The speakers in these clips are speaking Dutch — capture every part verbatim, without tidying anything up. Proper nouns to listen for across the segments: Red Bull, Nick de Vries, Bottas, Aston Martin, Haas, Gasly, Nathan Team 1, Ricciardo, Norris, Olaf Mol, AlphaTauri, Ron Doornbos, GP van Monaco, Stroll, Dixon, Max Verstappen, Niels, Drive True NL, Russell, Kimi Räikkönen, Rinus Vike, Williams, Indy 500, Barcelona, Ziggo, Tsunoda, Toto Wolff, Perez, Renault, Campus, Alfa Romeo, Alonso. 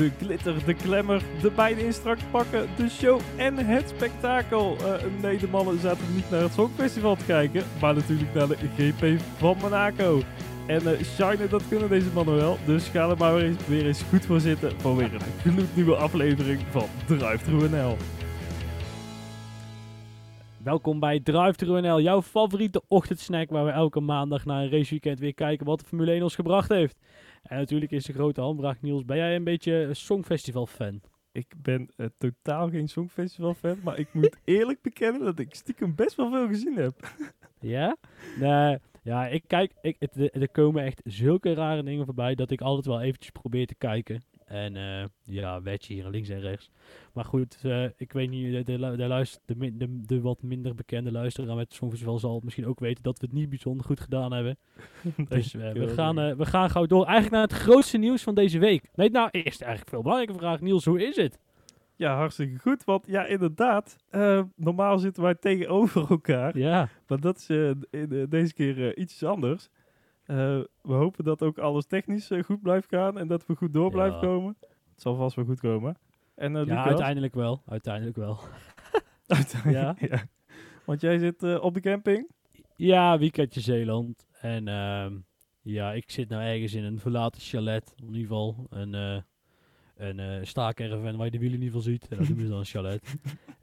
de glitter, de glamour, de beide in strak pakken, de show en het spektakel. Uh, nee, de mannen zaten niet naar het Songfestival te kijken, maar natuurlijk naar de G P van Monaco. En uh, shine, dat kunnen deze mannen wel, dus ga er maar weer eens, weer eens goed voor zitten voor weer een gloednieuwe aflevering van Drive True N L. Welkom bij Drive True N L, jouw favoriete ochtendsnack waar we elke maandag na een raceweekend weer kijken wat de Formule één ons gebracht heeft. En natuurlijk is de grote handvraag, Niels, ben jij een beetje Songfestival-fan? Ik ben uh, totaal geen Songfestival-fan, maar ik moet eerlijk bekennen dat ik stiekem best wel veel gezien heb. Ja? Nee, ja, ik kijk, ik, het, er komen echt zulke rare dingen voorbij dat ik altijd wel eventjes probeer te kijken. En uh, ja, wedje hier links en rechts. Maar goed, uh, ik weet niet, de, de, de, luister, de, de, de wat minder bekende luisteraar met het Songfestival zal het misschien ook weten dat we het niet bijzonder goed gedaan hebben. Dus uh, we, gaan, uh, we gaan gauw door. Eigenlijk naar het grootste nieuws van deze week. Nee, nou eerst eigenlijk veel belangrijke vraag. Niels, hoe is het? Ja, hartstikke goed. Want ja, inderdaad, uh, normaal zitten wij tegenover elkaar. Ja. Maar dat is uh, in, uh, deze keer uh, iets anders. Uh, we hopen dat ook alles technisch uh, goed blijft gaan en dat we goed door blijven ja. komen. Het zal vast wel goed komen. En, uh, ja, uiteindelijk wel. Uiteindelijk wel. uiteindelijk, ja. Ja. Want jij zit uh, op de camping? Ja, weekendje Zeeland. En uh, ja, ik zit nou ergens in een verlaten chalet. In ieder geval een, uh, een uh, staakerven waar je de wielen in ieder geval ziet. En dat noemen ze dan een chalet.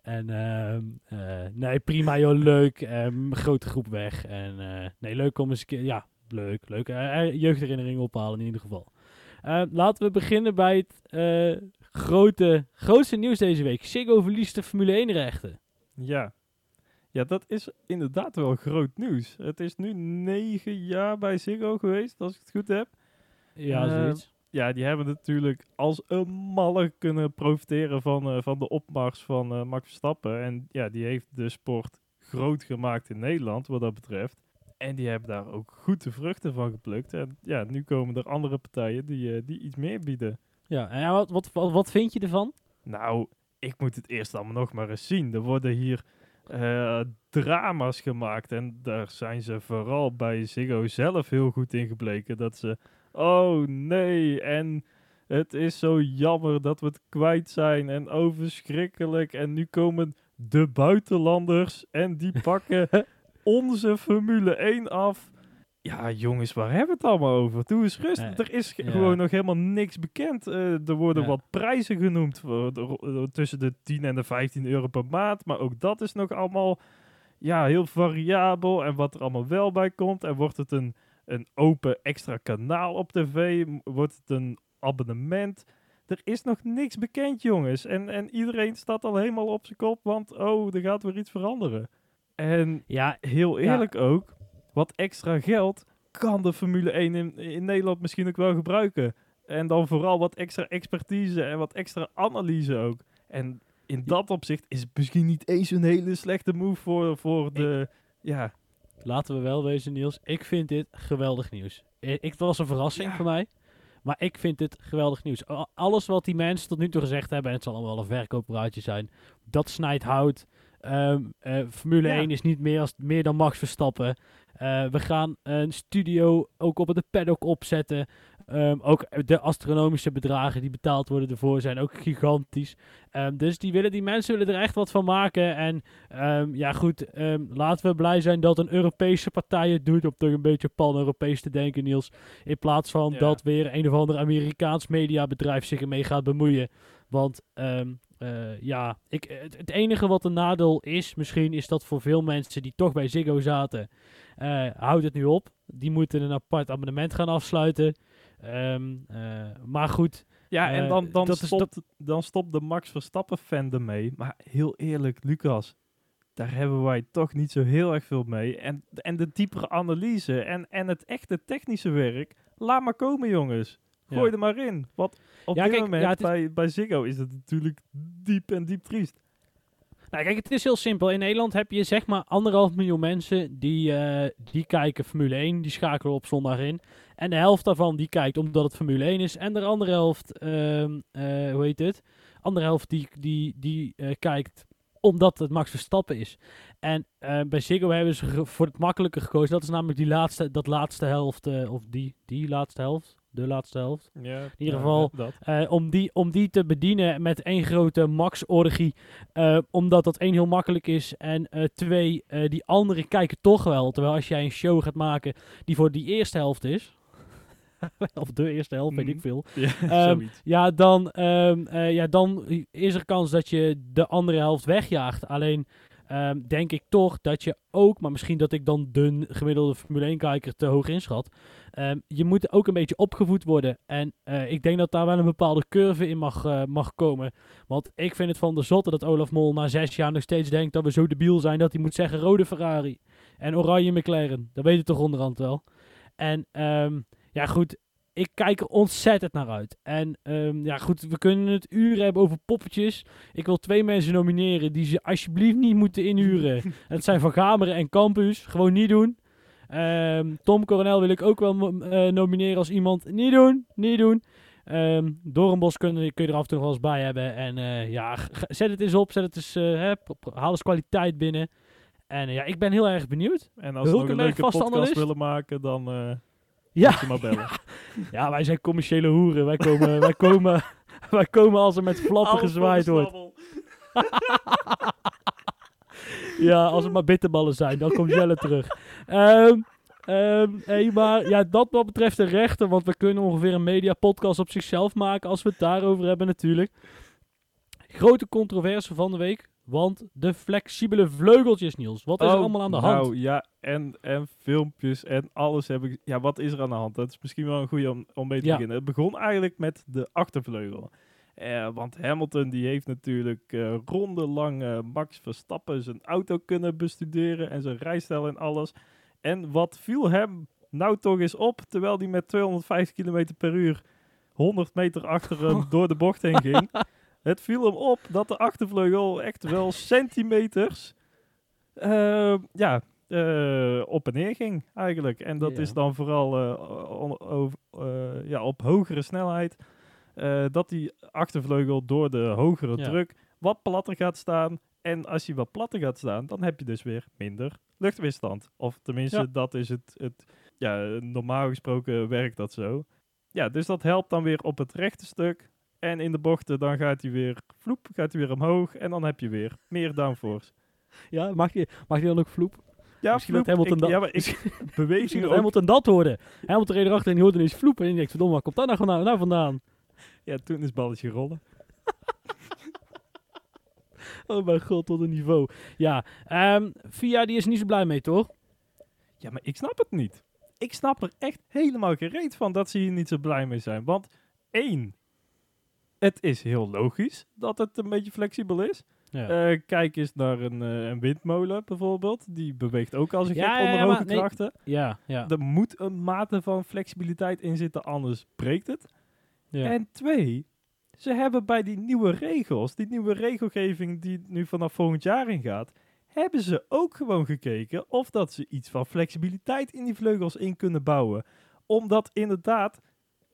En uh, uh, nee, prima joh, leuk. Um, grote groep weg. En uh, nee, leuk om eens een keer... Ja. Leuk, leuk. Uh, jeugdherinneringen ophalen in ieder geval. Uh, laten we beginnen bij het uh, grote, grootste nieuws deze week. Ziggo verliest de Formule één rechten. Ja. Ja, dat is inderdaad wel groot nieuws. Het is nu negen jaar bij Ziggo geweest, als ik het goed heb. Ja, uh, zoiets. Ja, die hebben natuurlijk als een malle kunnen profiteren van, uh, van de opmars van uh, Max Verstappen. En ja, die heeft de sport groot gemaakt in Nederland, wat dat betreft. En die hebben daar ook goed de vruchten van geplukt. En ja, nu komen er andere partijen die, uh, die iets meer bieden. Ja, en wat, wat, wat, wat vind je ervan? Nou, ik moet het eerst allemaal nog maar eens zien. Er worden hier uh, drama's gemaakt. En daar zijn ze vooral bij Ziggo zelf heel goed in gebleken. Dat ze, oh nee, en het is zo jammer dat we het kwijt zijn. En oh, verschrikkelijk. En nu komen de buitenlanders en die pakken... onze Formule één af. Ja, jongens, waar hebben we het allemaal over? Doe eens rustig. Nee, er is ja. gewoon nog helemaal niks bekend. Uh, er worden ja. wat prijzen genoemd. Voor de, tussen de tien en de vijftien euro per maand. Maar ook dat is nog allemaal ja, heel variabel. En wat er allemaal wel bij komt. En wordt het een, een open extra kanaal op tv? Wordt het een abonnement? Er is nog niks bekend, jongens. En, en iedereen staat al helemaal op zijn kop. Want, oh, er gaat weer iets veranderen. En ja, heel eerlijk ja. ook, wat extra geld kan de Formule één in, in Nederland misschien ook wel gebruiken. En dan vooral wat extra expertise en wat extra analyse ook. En in dat opzicht is het misschien niet eens een hele slechte move voor, voor de... Ik, ja. Laten we wel wezen, Niels. Ik vind dit geweldig nieuws. Ik, het was een verrassing ja. voor mij. Maar ik vind dit geweldig nieuws. Alles wat die mensen tot nu toe gezegd hebben, en het zal allemaal wel een verkooppraatje zijn, dat snijdt hout. Um, uh, Formule ja. één is niet meer, als, meer dan Max Verstappen. Uh, we gaan een studio ook op de paddock opzetten. Um, ook de astronomische bedragen die betaald worden ervoor zijn ook gigantisch. Um, dus die, willen, die mensen willen er echt wat van maken. En um, ja goed, um, laten we blij zijn dat een Europese partij het doet. Om toch een beetje pan-Europees te denken, Niels. In plaats van ja. dat weer een of ander Amerikaans mediabedrijf zich ermee gaat bemoeien. Want... Um, Uh, ja, ik, het, het enige wat een nadeel is, misschien is dat voor veel mensen die toch bij Ziggo zaten, uh, houdt het nu op. Die moeten een apart abonnement gaan afsluiten. Um, uh, maar goed. Ja, uh, en dan, dan, dat stopt, is dat... dan stopt de Max Verstappen fan ermee. Maar heel eerlijk, Lucas, daar hebben wij toch niet zo heel erg veel mee. En, en de diepere analyse en, en het echte technische werk, laat maar komen, jongens. Gooi ja. er maar in. Wat op ja, dit kijk, moment ja, is... bij, bij Ziggo is het natuurlijk diep en diep triest. Nou, kijk, het is heel simpel. In Nederland heb je zeg maar anderhalf miljoen mensen die, uh, die kijken Formule één. Die schakelen op zondag in. En de helft daarvan die kijkt omdat het Formule één is. En de andere helft, um, uh, hoe heet het? Andere helft die, die, die uh, kijkt omdat het Max Verstappen is. En uh, bij Ziggo hebben ze voor het makkelijker gekozen. Dat is namelijk die laatste, dat laatste helft, uh, of die, die laatste helft. de laatste helft. Ja, in ieder geval, ja, uh, om, die, om die te bedienen met één grote Max-orgie. Uh, omdat dat één heel makkelijk is. En uh, twee, uh, die anderen kijken toch wel. Terwijl als jij een show gaat maken die voor die eerste helft is... of de eerste helft, mm. weet ik veel. Ja, um, ja, dan, um, uh, ja, dan is er kans dat je de andere helft wegjaagt. Alleen... Um, denk ik toch dat je ook, maar misschien dat ik dan de gemiddelde Formule één-kijker te hoog inschat, um, je moet ook een beetje opgevoed worden. En uh, ik denk dat daar wel een bepaalde curve in mag, uh, mag komen. Want ik vind het van de zotte dat Olaf Mol na zes jaar nog steeds denkt dat we zo debiel zijn dat hij moet zeggen rode Ferrari en oranje McLaren. Dat weet je toch onderhand wel. En um, ja goed, ik kijk er ontzettend naar uit. En um, ja goed, we kunnen het uren hebben over poppetjes. Ik wil twee mensen nomineren die ze alsjeblieft niet moeten inhuren. Het zijn Van Gameren en Campus. Gewoon niet doen. Um, Tom Coronel wil ik ook wel uh, nomineren als iemand. Niet doen, niet doen. Um, Doornbos kun, kun je er af en toe wel eens bij hebben. En uh, ja, g- zet het eens op. Zet het eens, uh, hè, haal eens kwaliteit binnen. En uh, ja, ik ben heel erg benieuwd. En als we ook een leuke podcast analyst willen maken, dan... Uh... Ja, ja, ja, wij zijn commerciële hoeren. Wij komen, wij komen, wij komen als er met flappen gezwaaid wordt. Ja, als het maar bitterballen zijn, dan komt Jelle terug. Um, um, hey, maar ja, dat wat betreft de rechten, want we kunnen ongeveer een mediapodcast op zichzelf maken als we het daarover hebben natuurlijk. Grote controverse van de week. Want de flexibele vleugeltjes, Niels. Wat is oh, er allemaal aan de hand? Nou ja, en, en filmpjes en alles heb ik... Ja, wat is er aan de hand? Dat is misschien wel een goede om, om mee te ja. beginnen. Het begon eigenlijk met de achtervleugel. Eh, want Hamilton die heeft natuurlijk uh, rondenlang uh, Max Verstappen zijn auto kunnen bestuderen. En zijn rijstijl en alles. En wat viel hem nou toch eens op, terwijl hij met tweehonderdvijftig kilometer per uur honderd meter achter hem oh. door de bocht heen ging... Het viel hem op dat de achtervleugel echt wel centimeters uh, ja, uh, op en neer ging eigenlijk. En dat ja. is dan vooral uh, on, over, uh, ja, op hogere snelheid. Uh, dat die achtervleugel door de hogere ja. druk wat platter gaat staan. En als hij wat platter gaat staan, dan heb je dus weer minder luchtweerstand. Of tenminste, ja. dat is het, het ja, normaal gesproken werkt dat zo. Ja, dus dat helpt dan weer op het rechte stuk. En in de bochten, dan gaat hij weer vloep, gaat hij weer omhoog. En dan heb je weer meer downforce. Ja, mag je, mag je dan ook vloep? Ja, misschien vloep. Hamilton ik, ja, maar ik beweeg dat Hamilton dat hoorde. Hamilton reed erachter en die hoorde ineens vloep. En ik dacht, verdomme, waar komt dat nou, nou vandaan? Ja, toen is balletje rollen. Oh mijn god, wat een niveau. Ja, um, F I A die is niet zo blij mee, toch? Ja, maar ik snap het niet. Ik snap er echt helemaal geen reet van dat ze hier niet zo blij mee zijn. Want één... Het is heel logisch dat het een beetje flexibel is. Ja. Uh, kijk eens naar een, uh, een windmolen bijvoorbeeld. Die beweegt ook als een ja, gek ja, onder ja, hoge nee. krachten. Ja, ja. Er moet een mate van flexibiliteit in zitten, anders breekt het. Ja. En twee, ze hebben bij die nieuwe regels, die nieuwe regelgeving die nu vanaf volgend jaar ingaat, hebben ze ook gewoon gekeken of dat ze iets van flexibiliteit in die vleugels in kunnen bouwen. Omdat inderdaad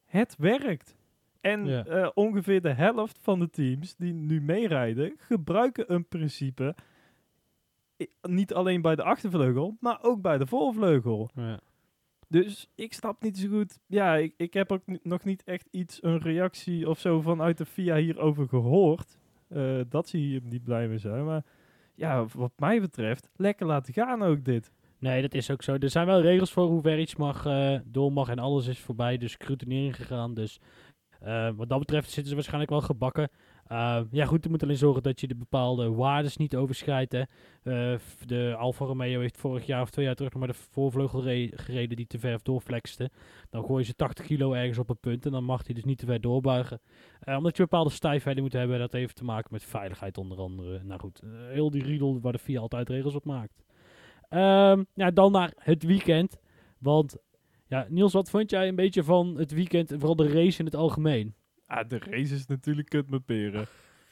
het werkt. En ja. uh, ongeveer de helft van de teams die nu meerijden, gebruiken een principe niet alleen bij de achtervleugel, maar ook bij de voorvleugel. Ja. Dus ik snap niet zo goed. Ja, ik, ik heb ook n- nog niet echt iets, een reactie of zo vanuit de F I A hierover gehoord. Uh, dat ze hier niet blij mee zijn. Maar ja, wat mij betreft, lekker laten gaan ook dit. Nee, dat is ook zo. Er zijn wel regels voor hoe ver iets mag, uh, door mag en alles is voorbij. Dus scrutinering gegaan, dus... Uh, wat dat betreft zitten ze waarschijnlijk wel gebakken. Uh, ja goed, je moet alleen zorgen dat je de bepaalde waardes niet overschrijdt. Hè. Uh, de Alfa Romeo heeft vorig jaar of twee jaar terug nog maar de voorvleugel re- gereden die te ver doorflexte. Dan gooien ze tachtig kilo ergens op een punt en dan mag hij dus niet te ver doorbuigen. Uh, omdat je bepaalde stijfheden moet hebben, dat heeft te maken met veiligheid onder andere. Nou goed, uh, heel die riedel waar de F I A altijd regels op maakt. Um, ja, dan naar het weekend, want... Ja, Niels, wat vond jij een beetje van het weekend en vooral de race in het algemeen? Ah, de race is natuurlijk kut met peren.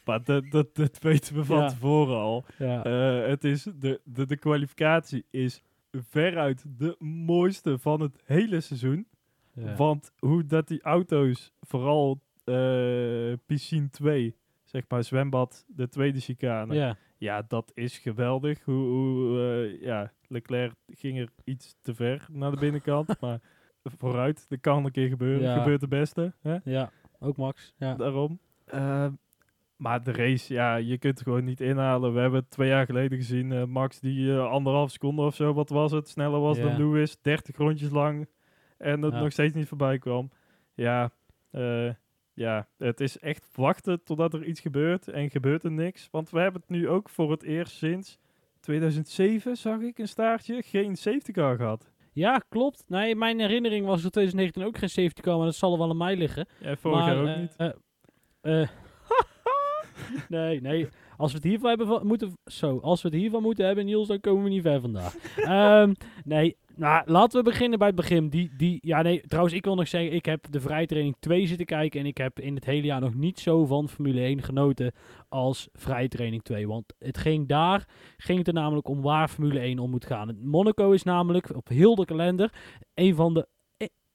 Maar dat, dat, dat weten we van ja. tevoren al. Ja. Uh, het is de, de, de kwalificatie is veruit de mooiste van het hele seizoen. Ja. Want hoe dat die auto's, vooral uh, piscine twee, zeg maar zwembad, de tweede chicane. Ja, ja dat is geweldig. Hoe, hoe uh, ja... Leclerc ging er iets te ver naar de binnenkant, maar vooruit. Dat kan een keer gebeuren. Ja. Gebeurt het beste. Hè? Ja, ook Max. Ja. Daarom. Uh, maar de race, ja, je kunt het gewoon niet inhalen. We hebben het twee jaar geleden gezien. Uh, Max die uh, anderhalf seconde of zo, wat was het, sneller was ja. dan Lewis. dertig rondjes lang. En dat ja. nog steeds niet voorbij kwam. Ja, uh, ja, het is echt wachten totdat er iets gebeurt. En gebeurt er niks. Want we hebben het nu ook voor het eerst sinds tweeduizend zeven, zag ik een staartje, geen safety car gehad. Ja, klopt. Nee, mijn herinnering was dat twintig negentien ook geen safety car, maar dat zal er wel aan mij liggen. Ja, vorig maar, jaar ook uh, niet. Uh, uh, nee, nee. Als we het hiervan hebben, van, moeten, zo, als we het hiervan moeten hebben, Niels, dan komen we niet ver vandaag. um, nee, nou, laten we beginnen bij het begin. Die, die, ja, nee, trouwens, ik wil nog zeggen, ik heb de vrijtraining twee zitten kijken en ik heb in het hele jaar nog niet zo van Formule één genoten als vrijtraining twee. Want het ging daar, ging het er namelijk om waar Formule één om moet gaan. Monaco is namelijk op heel de kalender een van de,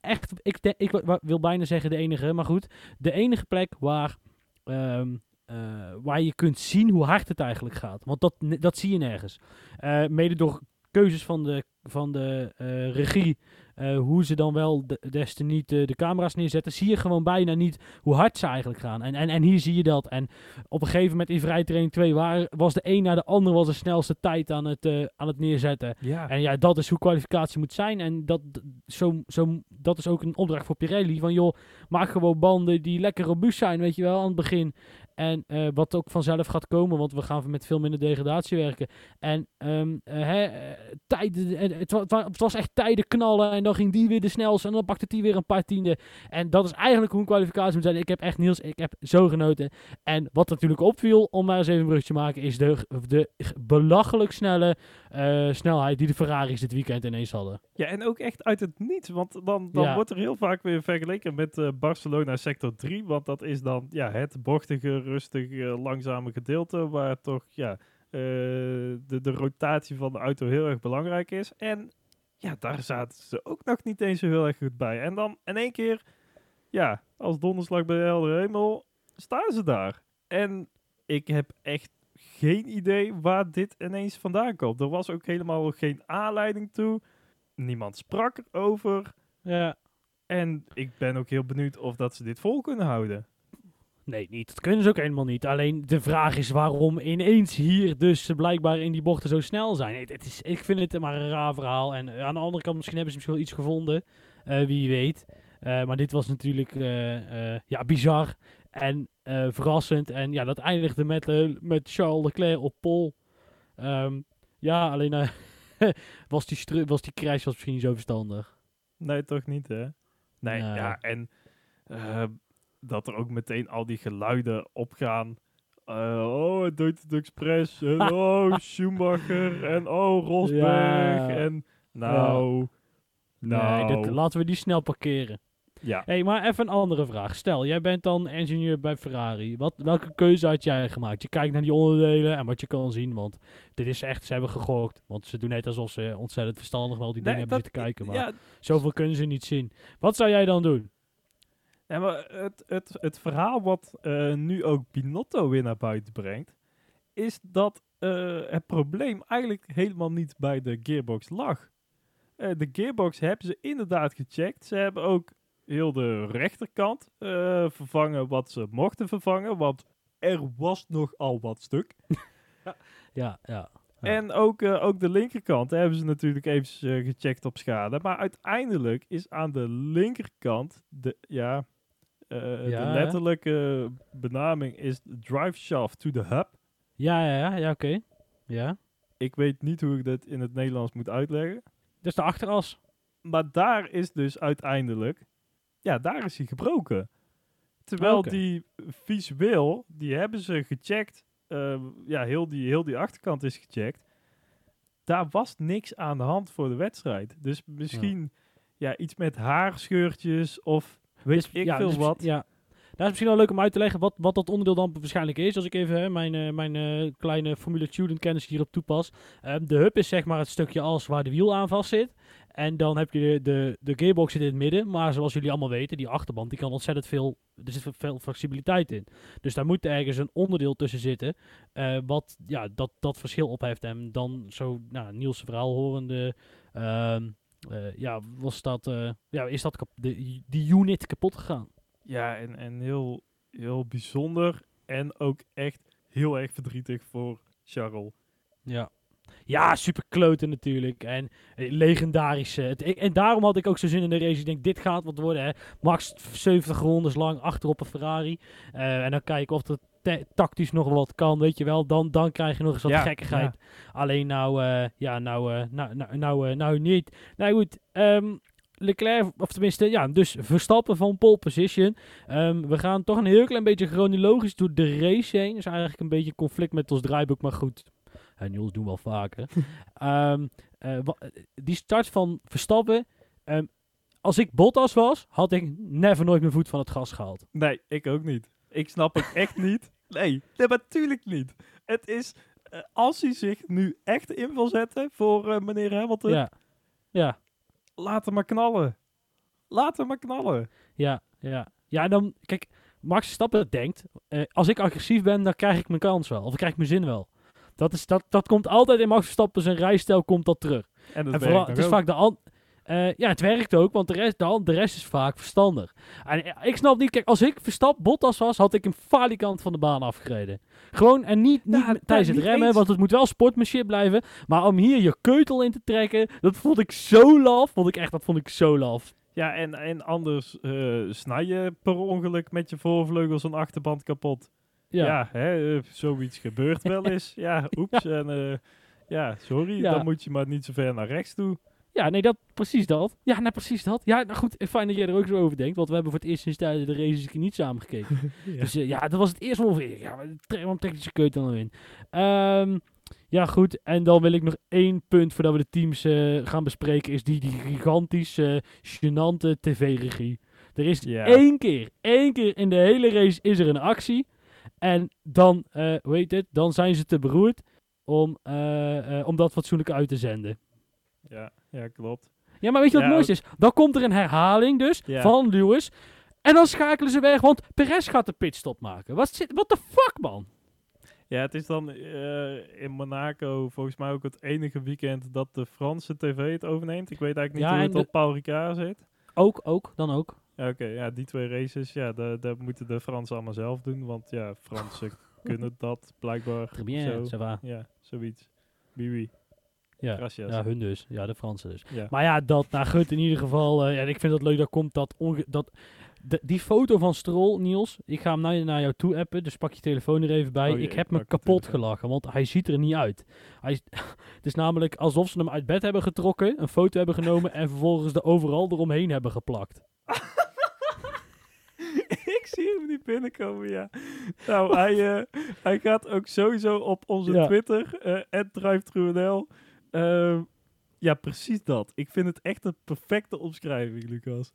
echt, ik, de, ik wil bijna zeggen de enige, maar goed, de enige plek waar... Um, Uh, waar je kunt zien hoe hard het eigenlijk gaat. Want dat, dat zie je nergens. Uh, mede door keuzes van de, van de uh, regie. Uh, hoe ze dan wel de, des te niet uh, de camera's neerzetten. Zie je gewoon bijna niet hoe hard ze eigenlijk gaan. En, en, en hier zie je dat. En op een gegeven moment in vrijtraining twee. Waar was de een naar de ander was de snelste tijd aan het, uh, aan het neerzetten. Ja. En ja, dat is hoe kwalificatie moet zijn. En dat, zo, zo, dat is ook een opdracht voor Pirelli. Van joh, maak gewoon banden die lekker robuust zijn. Weet je wel, aan het begin. En uh, wat ook vanzelf gaat komen, want we gaan met veel minder degradatie werken. En um, uh, he, uh, tijden, uh, het, wa- het was echt tijden knallen en dan ging die weer de snelste en dan pakte die weer een paar tienden. En dat is eigenlijk hoe een kwalificatie moet zijn. Ik heb echt, Niels, ik heb zo genoten. En wat natuurlijk opviel, om maar eens even een brugje te maken, is de, de belachelijk snelle uh, snelheid die de Ferraris dit weekend ineens hadden. Ja, en ook echt uit het niets, want dan, dan ja. wordt er heel vaak weer vergeleken met uh, Barcelona sector drie, want dat is dan ja, het bochtige, rustig, uh, langzame gedeelte waar toch ja, uh, de, de rotatie van de auto heel erg belangrijk is. En ja, daar zaten ze ook nog niet eens zo heel erg goed bij. En dan in één keer, ja, als donderslag bij de helder hemel, staan ze daar. En ik heb echt geen idee waar dit ineens vandaan komt. Er was ook helemaal geen aanleiding toe. Niemand sprak erover. Ja. En ik ben ook heel benieuwd of dat ze dit vol kunnen houden. Nee, niet. Dat kunnen ze ook helemaal niet. Alleen de vraag is waarom ineens hier dus blijkbaar in die bochten zo snel zijn. Nee, het is, ik vind het maar een raar verhaal. En aan de andere kant, misschien hebben ze misschien wel iets gevonden. Uh, wie weet. Uh, maar dit was natuurlijk uh, uh, ja, bizar en uh, verrassend. En ja, dat eindigde met, uh, met Charles Leclerc op pole. Um, ja, alleen uh, was, die stru- was die crash was misschien niet zo verstandig. Nee, toch niet, hè? Nee, uh, ja, en... Uh, dat er ook meteen al die geluiden opgaan. Uh, oh, het doet het expres. En oh, Schumacher. En oh, Rosberg. Ja. En nou... Ja. nou. Nee, dat, laten we die snel parkeren. Ja. Hé, hey, maar even een andere vraag. Stel, jij bent dan ingenieur bij Ferrari. Wat, welke keuze had jij gemaakt? Je kijkt naar die onderdelen en wat je kan zien. Want dit is echt, ze hebben gegooid. Want ze doen net alsof ze ontzettend verstandig wel die dingen nee, hebben dat, zitten kijken. Maar ja, zoveel kunnen ze niet zien. Wat zou jij dan doen? Ja, maar het, het, het verhaal wat uh, nu ook Binotto weer naar buiten brengt, is dat uh, het probleem eigenlijk helemaal niet bij de gearbox lag. Uh, de gearbox hebben ze inderdaad gecheckt. Ze hebben ook heel de rechterkant uh, vervangen wat ze mochten vervangen, want er was nogal wat stuk. ja, ja, ja. En ook, uh, ook de linkerkant hebben ze natuurlijk even uh, gecheckt op schade. Maar uiteindelijk is aan de linkerkant de, ja... Uh, ja, de letterlijke hè? benaming is drive shaft to the hub. Ja, ja, ja, ja oké. Okay. Ja. Ik weet niet hoe ik dat in het Nederlands moet uitleggen. Dus de achteras. Maar daar is dus uiteindelijk... Ja, daar is hij gebroken. Terwijl okay. die visueel, die hebben ze gecheckt. Uh, ja, heel die, heel die achterkant is gecheckt. Daar was niks aan de hand voor de wedstrijd. Dus misschien ja. ja, iets met haarscheurtjes of... Weet dus, ik ja, veel dus, wat. Ja. Daar is misschien wel leuk om uit te leggen wat, wat dat onderdeel dan waarschijnlijk is. Als ik even hè, mijn, uh, mijn uh, kleine Formule Student kennis hierop toepas. Uh, de hub is zeg maar het stukje as waar de wiel aan vast zit. En dan heb je de, de, de gearbox in het midden. Maar zoals jullie allemaal weten, die achterband die kan ontzettend veel... Er zit veel flexibiliteit in. Dus daar moet ergens een onderdeel tussen zitten. Uh, wat ja, dat, dat verschil opheft. En dan zo, nou, Niels' verhaal horende... Uh, uh, ja, was dat, uh, ja, is dat kap- de, die unit kapot gegaan. Ja, en, en heel, heel bijzonder en ook echt heel erg verdrietig voor Charles. Ja. Ja, super kloten natuurlijk. En eh, legendarische. Het, ik, en daarom had ik ook zo zin in de race. Ik denk, dit gaat wat worden. Hè. Max zeventig rondes lang achter op een Ferrari. Uh, en dan kijken of er te- tactisch nog wat kan. Weet je wel, dan, dan krijg je nog eens wat ja, gekkigheid. Ja. Alleen nou, uh, ja, nou, uh, nou, nou, nou, uh, nou niet. Nou goed, um, Leclerc, of tenminste, ja, dus Verstappen van pole position. Um, we gaan toch een heel klein beetje chronologisch door de race heen. Dus eigenlijk een beetje conflict met ons draaiboek, maar goed. En Niels doen wel vaker. um, uh, wa- die start van Verstappen. Um, als ik Bottas was, had ik never nooit mijn voet van het gas gehaald. Nee, ik ook niet. Ik snap het echt niet. Nee, nee, natuurlijk niet. Het is, uh, als hij zich nu echt in wil zetten voor uh, meneer Hamilton. Ja. Ja. Laat hem maar knallen. Laat hem maar knallen. Ja, ja. Ja, dan, kijk, Max Verstappen denkt, uh, als ik agressief ben, dan krijg ik mijn kans wel. Of krijg ik mijn zin wel. Dat, is, dat, dat komt altijd in Max Verstappen zijn rijstijl komt dat terug. En dat en vooral, het is ook. Vaak de an- uh, ja, het werkt ook, want de rest, de, an- de rest is vaak verstandig. En uh, ik snap niet, kijk, als ik Verstappen Bottas was, had ik hem falikant van de baan afgereden. Gewoon en niet, niet ja, tijdens het niet remmen, eens. Want het moet wel sportmanship blijven. Maar om hier je keutel in te trekken, dat vond ik zo laf. Vond ik echt, dat vond ik zo laf. Ja, en, en anders uh, snij je per ongeluk met je voorvleugels een achterband kapot. Ja, ja hè, uh, zoiets gebeurt wel eens. Ja, oeps. Ja. En uh, ja, sorry, ja. Dan moet je maar niet zo ver naar rechts toe. Ja, nee, dat, precies dat. Ja, nou precies dat. Ja, nou goed, fijn dat jij er ook zo over denkt, want we hebben voor het eerst sinds tijdens de races niet samen gekeken. Ja. Dus uh, ja, dat was het eerste ongeveer. Ja, waarom trekt je keut dan in? Um, ja, goed, en dan wil ik nog één punt voordat we de teams uh, gaan bespreken, is die, die gigantische, uh, gênante tv-regie. Er is ja. één keer, één keer in de hele race is er een actie. En dan, uh, hoe heet het, dan zijn ze te beroerd om, uh, uh, om dat fatsoenlijk uit te zenden. Ja, ja, klopt. Ja, maar weet je wat ja, het mooiste is? Dan komt er een herhaling dus ja. van Lewis. En dan schakelen ze weg, want Perez gaat de pitstop maken. Wat de fuck, man? Ja, het is dan uh, in Monaco volgens mij ook het enige weekend dat de Franse tv het overneemt. Ik weet eigenlijk niet ja, hoe het de... op Paul Ricard zit. Ook, ook, dan ook. Oké, okay, ja, die twee races, ja, dat da- moeten de Fransen allemaal zelf doen, want ja, Fransen kunnen dat blijkbaar. Très bien, ça va. Ja, zoiets. Oui, oui. Ja, Gracias. Ja, hun dus. Ja, de Fransen dus. Ja. Maar ja, dat, nou goed, in ieder geval, uh, en ik vind dat leuk, dat komt dat, onge- dat de, die foto van Stroll, Niels, ik ga hem naar, naar jou toe appen, dus pak je telefoon er even bij. Oh, jee, ik heb me kapot gelachen, want hij ziet er niet uit. Hij, het is namelijk alsof ze hem uit bed hebben getrokken, een foto hebben genomen en vervolgens de overal eromheen hebben geplakt. Ik zie hem niet binnenkomen, ja. Nou, hij, uh, hij gaat ook sowieso op onze ja. Twitter, uh, Drive True N L. Uh, ja, precies dat. Ik vind het echt een perfecte omschrijving, Lucas.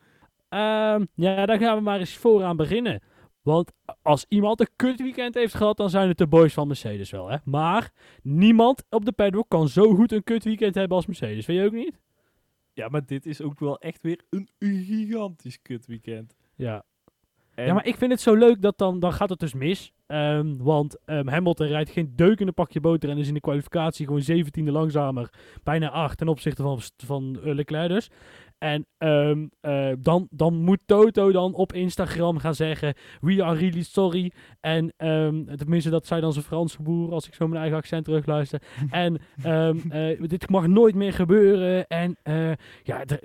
Um, ja, dan gaan we maar eens vooraan beginnen. Want als iemand een kut weekend heeft gehad, dan zijn het de boys van Mercedes wel, hè. Maar niemand op de paddock kan zo goed een kut weekend hebben als Mercedes. Vind je ook niet? Ja, maar dit is ook wel echt weer een gigantisch kut weekend. Ja. En? Ja, maar ik vind het zo leuk dat dan, dan gaat het dus mis. Um, want um, Hamilton rijdt geen deukende pakje boter en is in de kwalificatie gewoon zeventiende langzamer. Bijna acht ten opzichte van, van uh, Leclerc dus. En um, uh, dan, dan moet Toto dan op Instagram gaan zeggen, we are really sorry. En um, tenminste, dat zei dan zijn Franse boer, als ik zo mijn eigen accent terugluister. En um, uh, dit mag nooit meer gebeuren. En uh, ja, de,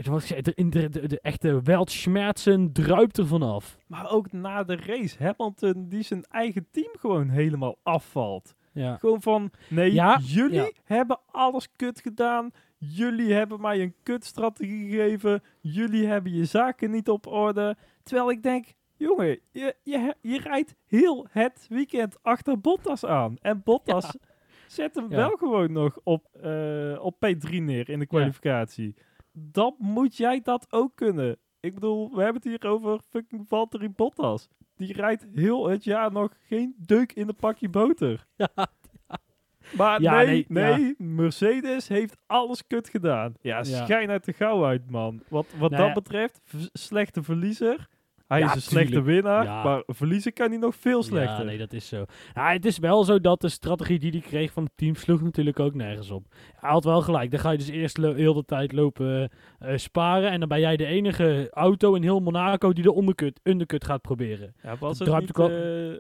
de, de, de, de echte weltschmerzen druipt er vanaf. Maar ook na de race, Hamilton die zijn eigen team gewoon helemaal afvalt. Ja. Gewoon van, nee, ja, jullie ja. hebben alles kut gedaan. Jullie hebben mij een kutstrategie gegeven. Jullie hebben je zaken niet op orde. Terwijl ik denk, jongen, je, je, je rijdt heel het weekend achter Bottas aan. En Bottas ja. zet hem ja. wel gewoon nog op, uh, op P drie neer in de kwalificatie. Ja. Dan moet jij dat ook kunnen. Ik bedoel, we hebben het hier over fucking Valtteri Bottas. Die rijdt heel het jaar nog geen deuk in een pakje boter. Ja. Maar ja, nee, nee, nee ja. Mercedes heeft alles kut gedaan. Ja, schijn uit de gauw uit, man. Wat, wat nou dat ja. betreft, v- slechte verliezer. Hij ja, is een tuurlijk. slechte winnaar, ja. maar verliezen kan hij nog veel slechter. Ja, nee, dat is zo. Nou, het is wel zo dat de strategie die hij kreeg van het team sloeg natuurlijk ook nergens op. Hij had wel gelijk. Dan ga je dus eerst lo- heel de tijd lopen uh, sparen. En dan ben jij de enige auto in heel Monaco die de ondercut, undercut gaat proberen. Ja, was het, niet, klap- uh,